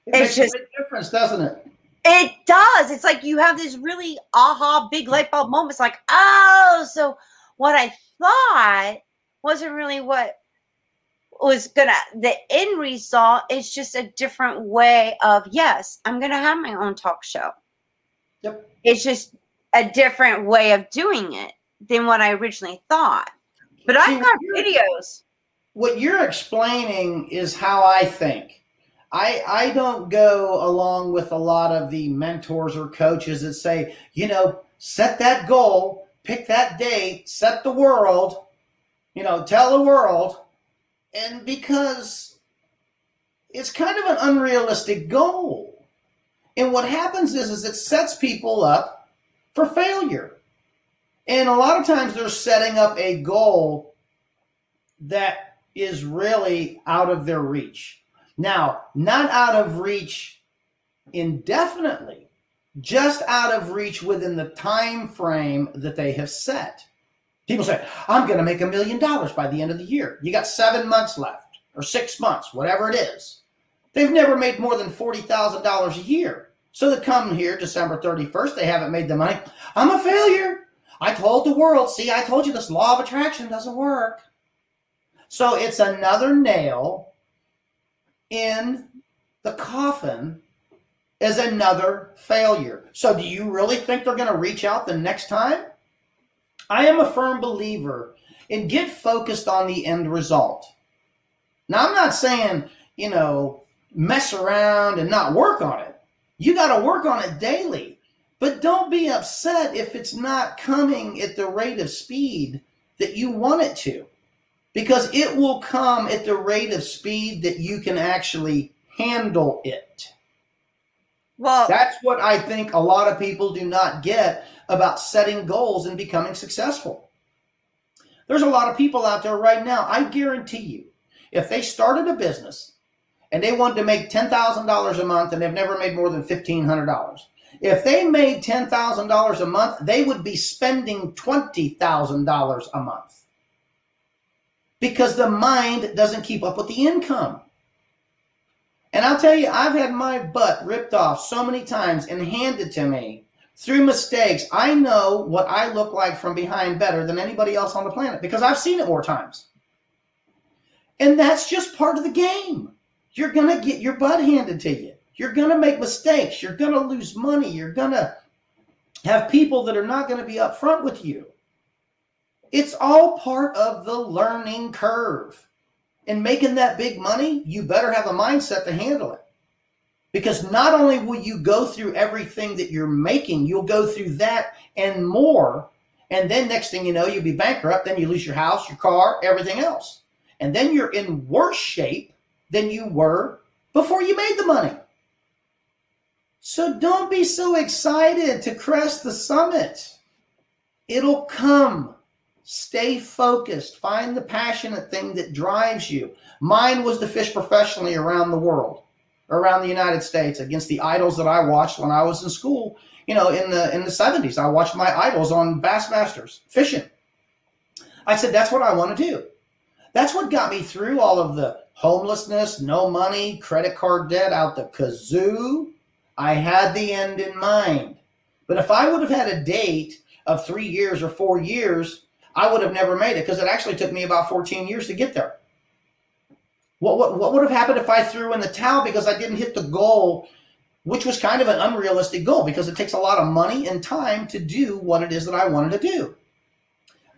It's just a big difference, doesn't it? It does. It's like you have this really big light bulb moments like, oh, so what I thought wasn't really what was the end result. It's just a different way of, yes, I'm going to have my own talk show. Yep. It's just a different way of doing it than what I originally thought. But I've got videos. What you're explaining is how I think. I don't go along with a lot of the mentors or coaches that say, you know, set that goal, pick that date, set the world, you know, tell the world. And because it's kind of an unrealistic goal. And what happens is it sets people up for failure. And a lot of times they're setting up a goal that is really out of their reach. Now, not out of reach indefinitely, just out of reach within the time frame that they have set. People say, I'm going to make $1 million by the end of the year. You got 7 months left or 6 months, whatever it is. They've never made more than $40,000 a year. So they come here December 31st. They haven't made the money. I'm a failure. I told the world, see, I told you this law of attraction doesn't work. So it's another nail in the coffin is another failure. So do you really think they're going to reach out the next time? I am a firm believer in get focused on the end result. Now, I'm not saying, you know, mess around and not work on it. You got to work on it daily. But don't be upset if it's not coming at the rate of speed that you want it to, because it will come at the rate of speed that you can actually handle it. Well, that's what I think a lot of people do not get about setting goals and becoming successful. There's a lot of people out there right now, I guarantee you, if they started a business and they wanted to make $10,000 a month and they've never made more than $1,500, if they made $10,000 a month, they would be spending $20,000 a month because the mind doesn't keep up with the income. And I'll tell you, I've had my butt ripped off so many times and handed to me through mistakes. I know what I look like from behind better than anybody else on the planet because I've seen it more times. And that's just part of the game. You're going to get your butt handed to you. You're going to make mistakes. You're going to lose money. You're going to have people that are not going to be upfront with you. It's all part of the learning curve. And making that big money, you better have a mindset to handle it. Because not only will you go through everything that you're making, you'll go through that and more. And then next thing you know, you'll be bankrupt. Then you lose your house, your car, everything else. And then you're in worse shape than you were before you made the money. So don't be so excited to crest the summit. It'll come. Stay focused. Find the passionate thing that drives you. Mine was to fish professionally around the world, around the United States, against the idols that I watched when I was in school. You know, in the 70s, I watched my idols on Bassmasters fishing. I said, that's what I want to do. That's what got me through all of the homelessness, no money, credit card debt out the kazoo. I had the end in mind. But if I would have had a date of 3 years or 4 years, I would have never made it because it actually took me about 14 years to get there. What would have happened if I threw in the towel because I didn't hit the goal, which was kind of an unrealistic goal because it takes a lot of money and time to do what it is that I wanted to do.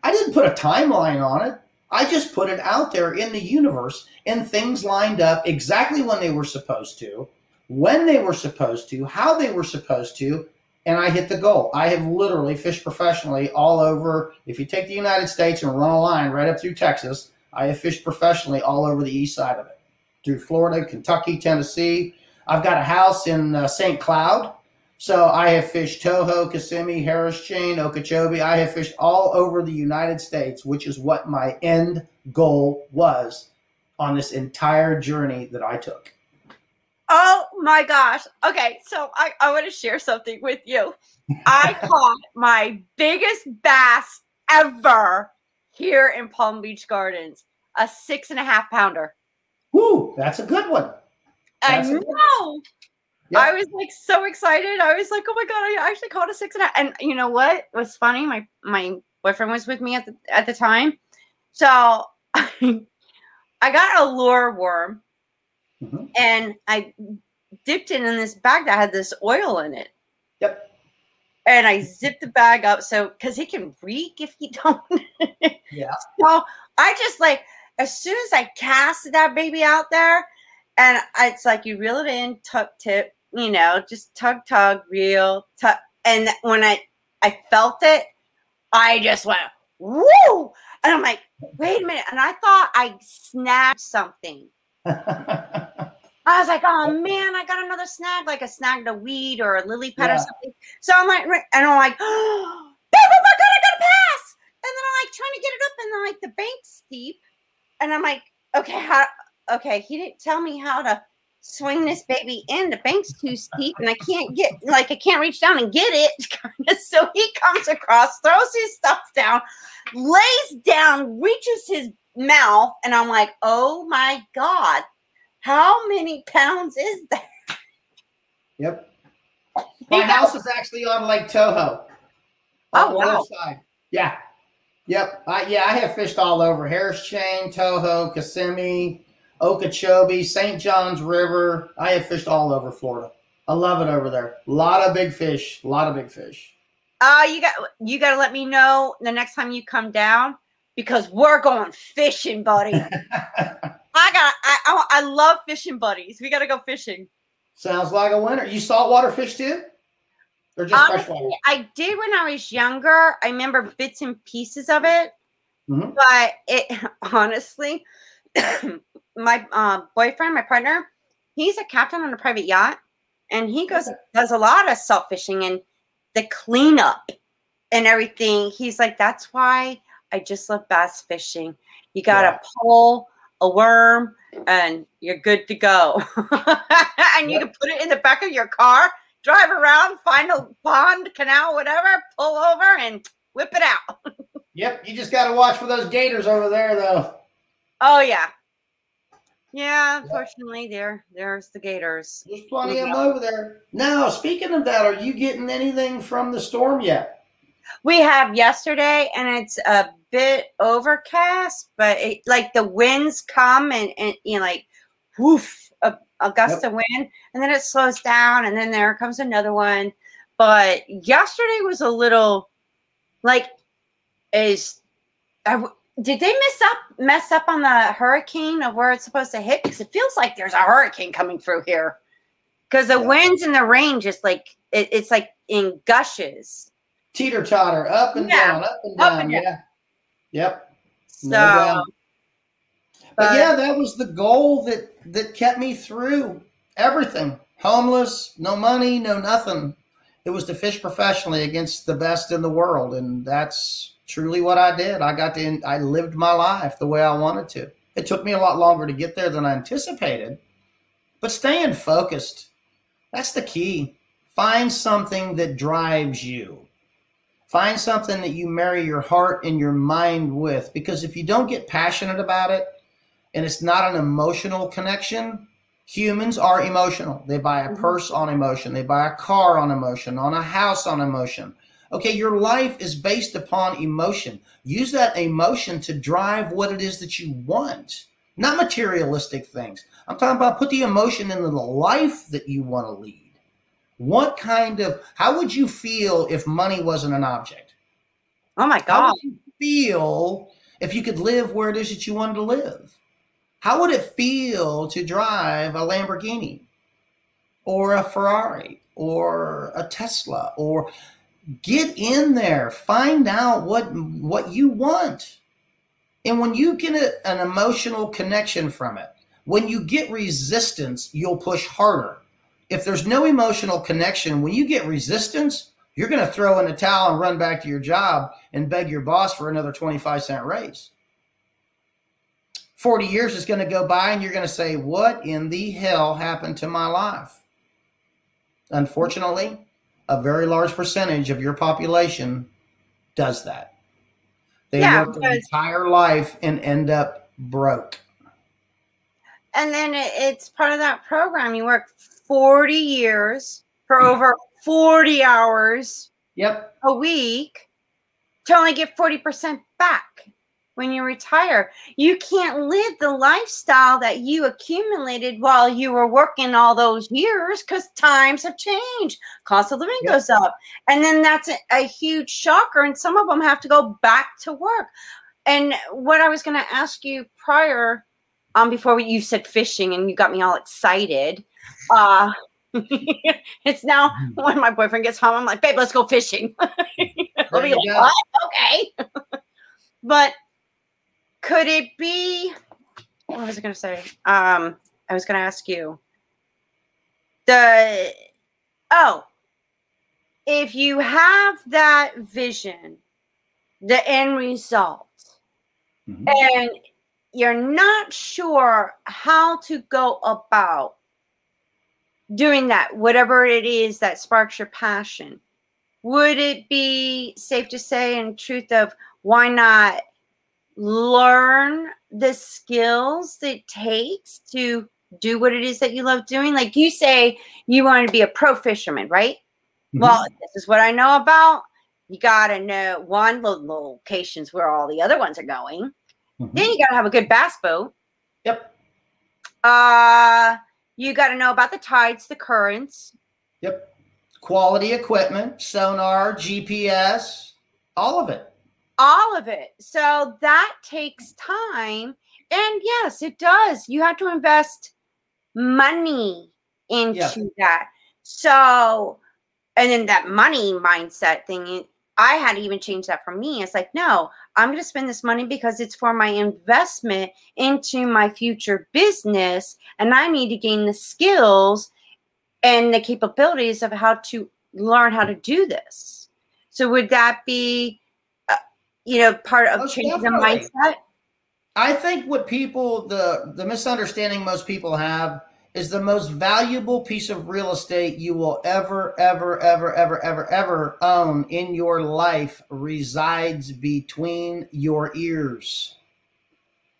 I didn't put a timeline on it. I just put it out there in the universe and things lined up exactly when they were supposed to, when they were supposed to, how they were supposed to, and I hit the goal. I have literally fished professionally all over. If you take the United States and run a line right up through Texas, I have fished professionally all over the east side of it, through Florida, Kentucky, Tennessee. I've got a house in St. Cloud. So I have fished Toho, Kissimmee, Harris Chain, Okeechobee. I have fished all over the United States, which is what my end goal was on this entire journey that I took. Oh my gosh. Okay. So I want to share something with you. I caught my biggest bass ever here in Palm Beach Gardens, a 6.5-pounder. Woo. That's a good one. That's I know. Yep. I was like so excited. I was like, oh my God, I actually caught a 6.5. And you know what was funny? My boyfriend was with me at the time. So I got a lure worm. Mm-hmm. And I dipped it in this bag that had this oil in it. Yep. And I zipped the bag up because it can reek if you don't. Yeah. So I just as soon as I casted that baby out there, and it's like you reel it in, tug tip, you know, just tug, reel, tug. And when I felt it, I just went, woo! And I'm like, wait a minute. And I thought I snagged something. I was like, oh man, I got another snag, like I snagged a weed or a lily pad or something. So I'm like, and I'm like, oh my God, I got a pass. And then I'm like trying to get it up, and then the bank's steep, and I'm like, okay, he didn't tell me how to swing this baby in. The bank's too steep, and I can't reach down and get it. So he comes across, throws his stuff down, lays down, reaches his mouth, and I'm like, oh my God, how many pounds is that? Yep. My house is actually on Lake Toho. Oh, wow. Yeah. Yep. I have fished all over. Harris Chain, Toho, Kissimmee, Okeechobee, St. John's River. I have fished all over Florida. I love it over there. A lot of big fish. You got to let me know the next time you come down, because we're going fishing, buddy. I love fishing buddies. We got to go fishing. Sounds like a winner. You saltwater fish too? Or just freshwater? I did when I was younger. I remember bits and pieces of it. Mm-hmm. But it honestly, my boyfriend, my partner, he's a captain on a private yacht. And he goes, does a lot of salt fishing and the cleanup and everything. He's like, that's why I just love bass fishing. You got a pole, a worm, and you're good to go. And you can put it in the back of your car, drive around, find a pond, canal, whatever, pull over and whip it out. Yep. You just got to watch for those gators over there, though. Oh, yeah. Yeah, unfortunately, there's the gators. There's plenty of them over there. Now, speaking of that, are you getting anything from the storm yet? We have yesterday, and it's a bit overcast, but it, like the winds come and you know, like woof, a gust of wind, and then it slows down, and then there comes another one. But yesterday was a little like did they mess up on the hurricane of where it's supposed to hit? Because it feels like there's a hurricane coming through here. Because the winds and the rain just like, it's like in gushes. Teeter-totter, up and down, up and down. Yep. So, no doubt. But yeah, that was the goal that kept me through everything. Homeless, no money, no nothing. It was to fish professionally against the best in the world, and that's truly what I did. I lived my life the way I wanted to. It took me a lot longer to get there than I anticipated, but staying focused, that's the key. Find something that drives you. Find something that you marry your heart and your mind with, because if you don't get passionate about it and it's not an emotional connection, humans are emotional. They buy a purse on emotion. They buy a car on emotion, on a house on emotion. Okay, your life is based upon emotion. Use that emotion to drive what it is that you want, not materialistic things. I'm talking about put the emotion into the life that you want to lead. How would you feel if money wasn't an object? Oh my God. How would you feel if you could live where it is that you wanted to live? How would it feel to drive a Lamborghini or a Ferrari or a Tesla or... Get in there, find out what you want. And when you get an emotional connection from it, when you get resistance, you'll push harder. If there's no emotional connection, when you get resistance, you're going to throw in a towel and run back to your job and beg your boss for another 25-cent raise. 40 years is going to go by and you're going to say, what in the hell happened to my life? Unfortunately, a very large percentage of your population does that. They work their entire life and end up broke. And then it's part of that program. You work 40 years for over 40 hours a week to only get 40% back when you retire. You can't live the lifestyle that you accumulated while you were working all those years, because times have changed. Cost of living goes up. And then that's a huge shocker. And some of them have to go back to work. And what I was going to ask you prior, before you said fishing and you got me all excited. It's now when my boyfriend gets home, I'm like, babe, let's go fishing. He'll be like, what? Okay. But could it be, what was I going to say? I was going to ask you. If you have that vision, the end result, and you're not sure how to go about doing that, whatever it is that sparks your passion, would it be safe to say in truth of why not learn the skills that it takes to do what it is that you love doing? Like you say, you want to be a pro fisherman, right? Mm-hmm. Well, this is what I know about. You got to know, one, the locations where all the other ones are going. Mm-hmm. Then you got to have a good bass boat. Yep. You got to know about the tides, the currents. Yep. Quality equipment, sonar, GPS, all of it. All of it. So that takes time. And yes, it does. You have to invest money into that. So, and then that money mindset thing, I had to even change that for me. It's like, no, I'm going to spend this money because it's for my investment into my future business. And I need to gain the skills and the capabilities of how to learn how to do this. So would that be, part of changing the mindset? I think what people, the misunderstanding most people have is the most valuable piece of real estate you will ever own in your life resides between your ears.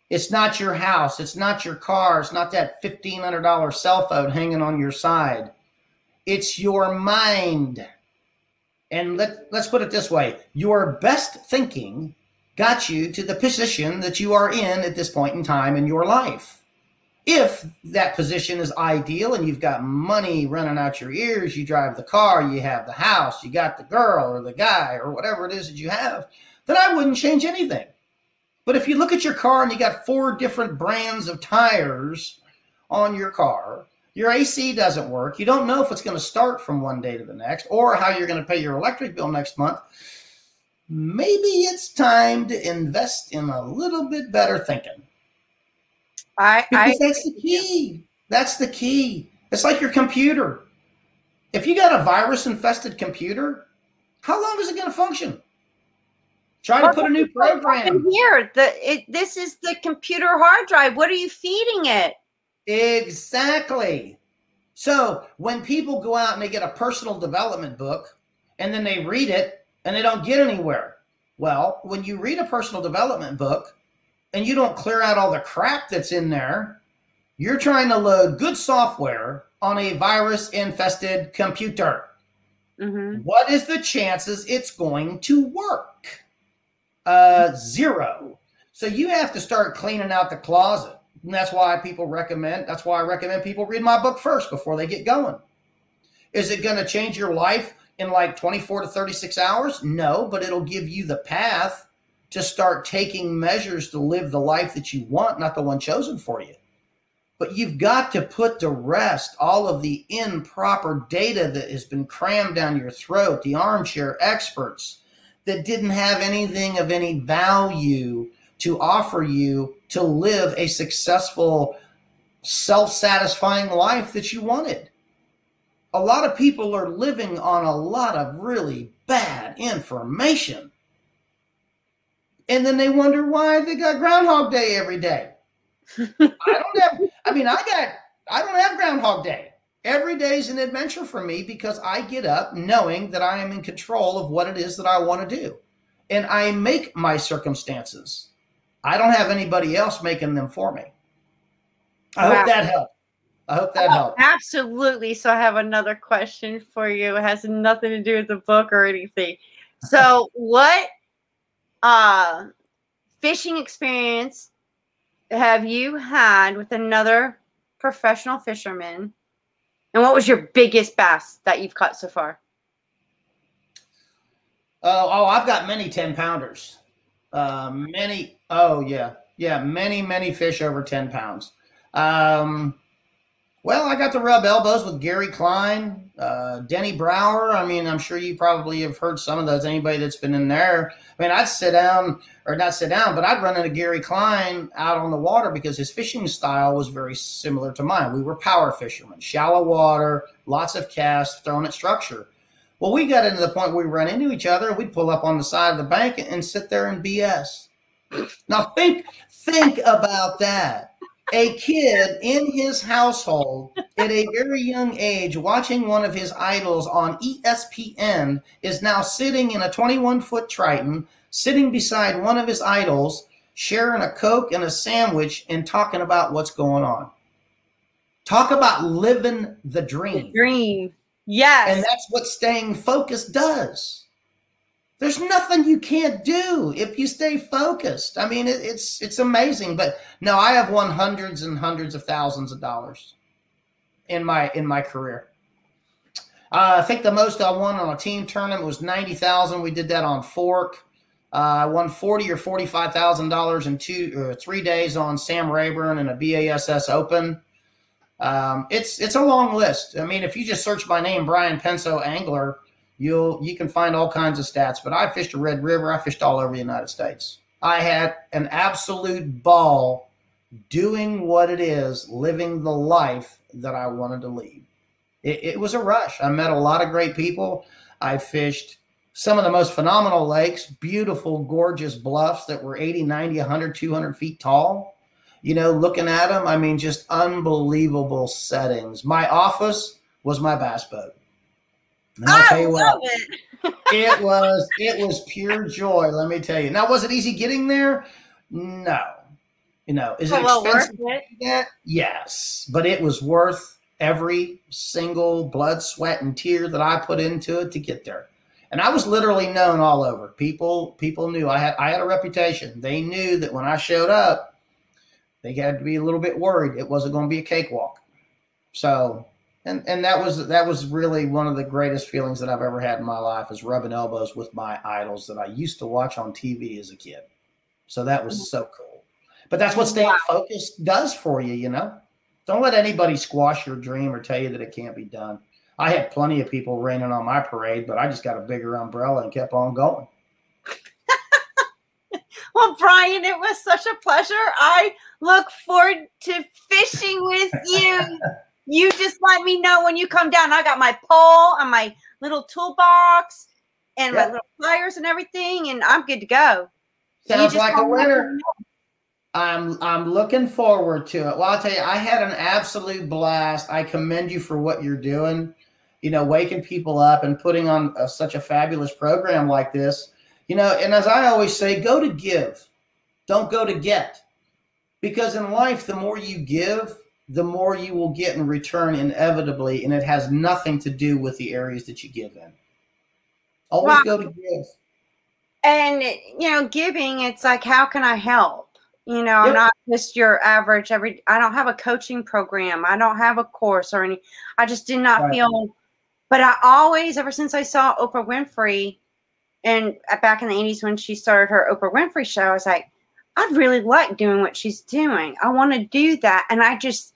It's not your house. It's not your car. It's not that $1,500 cell phone hanging on your side. It's your mind. And let's put it this way. Your best thinking got you to the position that you are in at this point in time in your life. If that position is ideal and you've got money running out your ears, you drive the car, you have the house, you got the girl or the guy or whatever it is that you have, then I wouldn't change anything. But if you look at your car and you got 4 different brands of tires on your car, your AC doesn't work, you don't know if it's going to start from one day to the next or how you're going to pay your electric bill next month, maybe it's time to invest in a little bit better thinking. Because that's the key. That's the key. It's like your computer. If you got a virus-infested computer, how long is it going to function? Try to put a new program here. This is the computer hard drive. What are you feeding it? Exactly. So when people go out and they get a personal development book and then they read it, and they don't get anywhere. Well, when you read a personal development book and you don't clear out all the crap that's in there, you're trying to load good software on a virus-infested computer. Mm-hmm. What is the chances it's going to work? 0. So you have to start cleaning out the closet. And that's why I recommend people read my book first before they get going. Is it going to change your life in like 24 to 36 hours? No, but it'll give you the path to start taking measures to live the life that you want, not the one chosen for you. But you've got to put to rest all of the improper data that has been crammed down your throat, the armchair experts that didn't have anything of any value to offer you to live a successful, self-satisfying life that you wanted. A lot of people are living on a lot of really bad information. And then they wonder why they got Groundhog Day every day. I don't have Groundhog Day. Every day is an adventure for me because I get up knowing that I am in control of what it is that I want to do. And I make my circumstances. I don't have anybody else making them for me. I hope that helped. I hope that helped. Absolutely. So I have another question for you. It has nothing to do with the book or anything. So what fishing experience have you had with another professional fisherman? And what was your biggest bass that you've caught so far? I've got many 10-pounders. Many fish over 10 pounds. Well, I got to rub elbows with Gary Klein, Denny Brower. I mean, I'm sure you probably have heard some of those. Anybody that's been in there, I mean, I'd run into Gary Klein out on the water because his fishing style was very similar to mine. We were power fishermen, shallow water, lots of casts thrown at structure. Well, we got into the point where we ran into each other. We'd pull up on the side of the bank and sit there and BS. Now think about that. a kid in his household at a very young age watching one of his idols on ESPN is now sitting in a 21-foot Triton, sitting beside one of his idols, sharing a Coke and a sandwich and talking about what's going on. Talk about living the dream. The dream. Yes. And that's what staying focused does. There's nothing you can't do if you stay focused. I mean, it's amazing. But no, I have won hundreds and hundreds of thousands of dollars in my career. I think the most I won on a team tournament was $90,000. We did that on Fork. I won $40,000 or $45,000 in 2 or 3 days on Sam Rayburn and a BASS Open. It's a long list. I mean, if you just search my name, Brian Penso angler, you can find all kinds of stats. But I fished a Red River. I fished all over the United States. I had an absolute ball doing what it is, living the life that I wanted to lead. It was a rush. I met a lot of great people. I fished some of the most phenomenal lakes, beautiful, gorgeous bluffs that were 80, 90, 100, 200 feet tall. You know, looking at them, I mean, just unbelievable settings. My office was my bass boat. And I'll tell you what, it was pure joy, let me tell you. Now, was it easy getting there? No. You know, is it expensive to do that? Yes. But it was worth every single blood, sweat, and tear that I put into it to get there. And I was literally known all over. People knew. I had a reputation. They knew that when I showed up, they had to be a little bit worried it wasn't going to be a cakewalk. So, and that was really one of the greatest feelings that I've ever had in my life, is rubbing elbows with my idols that I used to watch on TV as a kid. So that was so cool. But that's what staying focused does for you, you know. Don't let anybody squash your dream or tell you that it can't be done. I had plenty of people raining on my parade, but I just got a bigger umbrella and kept on going. Well, Brian, it was such a pleasure. I look forward to fishing with you. You just let me know when you come down. I got my pole and my little toolbox and my little pliers and everything, and I'm good to go. Sounds like a winner. I'm looking forward to it. Well, I'll tell you, I had an absolute blast. I commend you for what you're doing, you know, waking people up and putting on such a fabulous program like this. You know, and as I always say, go to give, don't go to get, because in life, the more you give, the more you will get in return inevitably. And it has nothing to do with the areas that you give in. Always go to give. And, you know, giving, it's like, how can I help? You know, I'm not just your average I don't have a coaching program. I don't have a course or any. I just did not feel, but I always, ever since I saw Oprah Winfrey, and back in the 80s when she started her Oprah Winfrey Show, I was like, I really like doing what she's doing. I want to do that. And I just,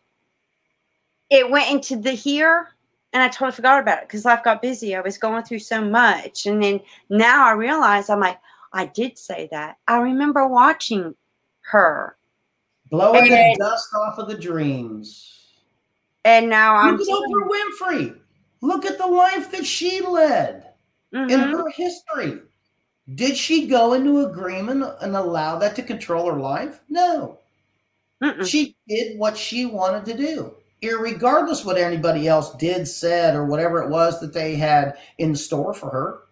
it went into the here, and I totally forgot about it because life got busy. I was going through so much. And then now I realize, I'm like, I did say that. I remember watching her. Blowing the dust off of the dreams. And now I'm Oprah Winfrey. Look at the life that she led. Mm-hmm. In her history, did she go into agreement and allow that to control her life? No. Mm-mm. She did what she wanted to do, irregardless what anybody else did, said, or whatever it was that they had in store for her.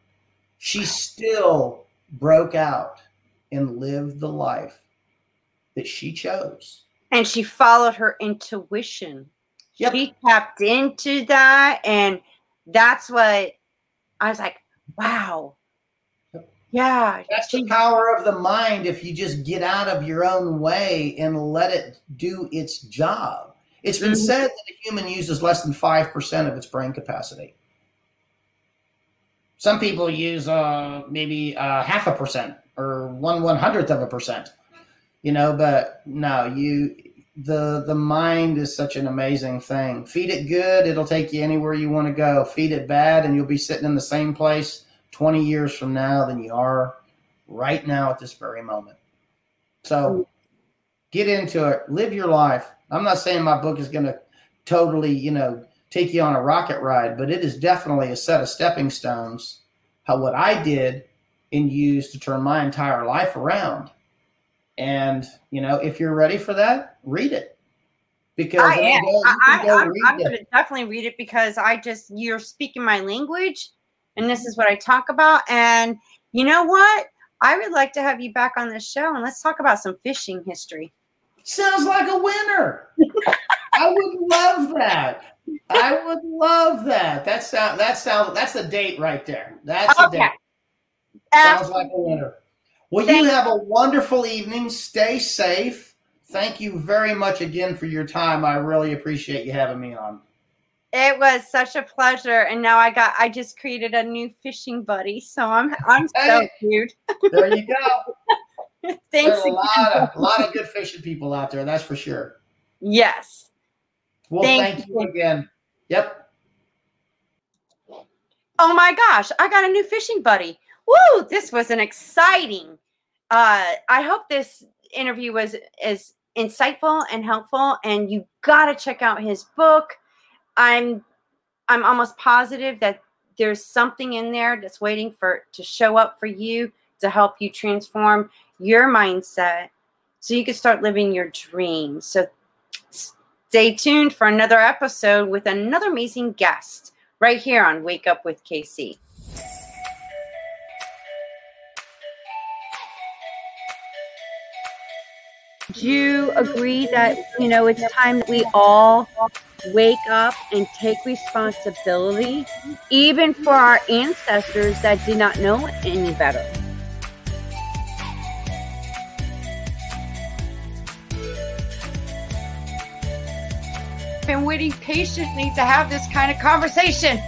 She still broke out and lived the life that she chose. And she followed her intuition. Yep. She tapped into that, and that's what I was like, wow. Yeah. That's the power of the mind. If you just get out of your own way and let it do its job. It's been said that a human uses less than 5% of its brain capacity. Some people use maybe 0.5% or 1/100th of a percent, you know, but no, the mind is such an amazing thing. Feed it good, it'll take you anywhere you want to go. Feed it bad, and you'll be sitting in the same place 20 years from now than you are right now at this very moment. So get into it. Live your life. I'm not saying my book is going to totally, you know, take you on a rocket ride, but it is definitely a set of stepping stones, how what I did and used to turn my entire life around. And, you know, if you're ready for that, read it. Because I'm going to definitely read it because you're speaking my language, and this is what I talk about. And you know what? I would like to have you back on this show, and let's talk about some fishing history. Sounds like a winner. I would love that. I would love that. That's the date right there. That's the date. Sounds like a winner. Well, you have a wonderful evening. Stay safe. Thank you very much again for your time. I really appreciate you having me on. It was such a pleasure, and now I just created a new fishing buddy, so I'm so cute. There you go. Thanks. There's a lot of good fishing people out there, that's for sure. Yes. Well, thank you again. Yep. Oh my gosh, I got a new fishing buddy. Woo! This was an exciting. I hope this interview was as insightful and helpful. And you gotta check out his book. I'm almost positive that there's something in there that's waiting to show up for you to help you transform your mindset so you can start living your dreams. So stay tuned for another episode with another amazing guest right here on Wake Up with KC. Do you agree that, it's time that we all wake up and take responsibility, even for our ancestors that did not know any better? I've been waiting patiently to have this kind of conversation.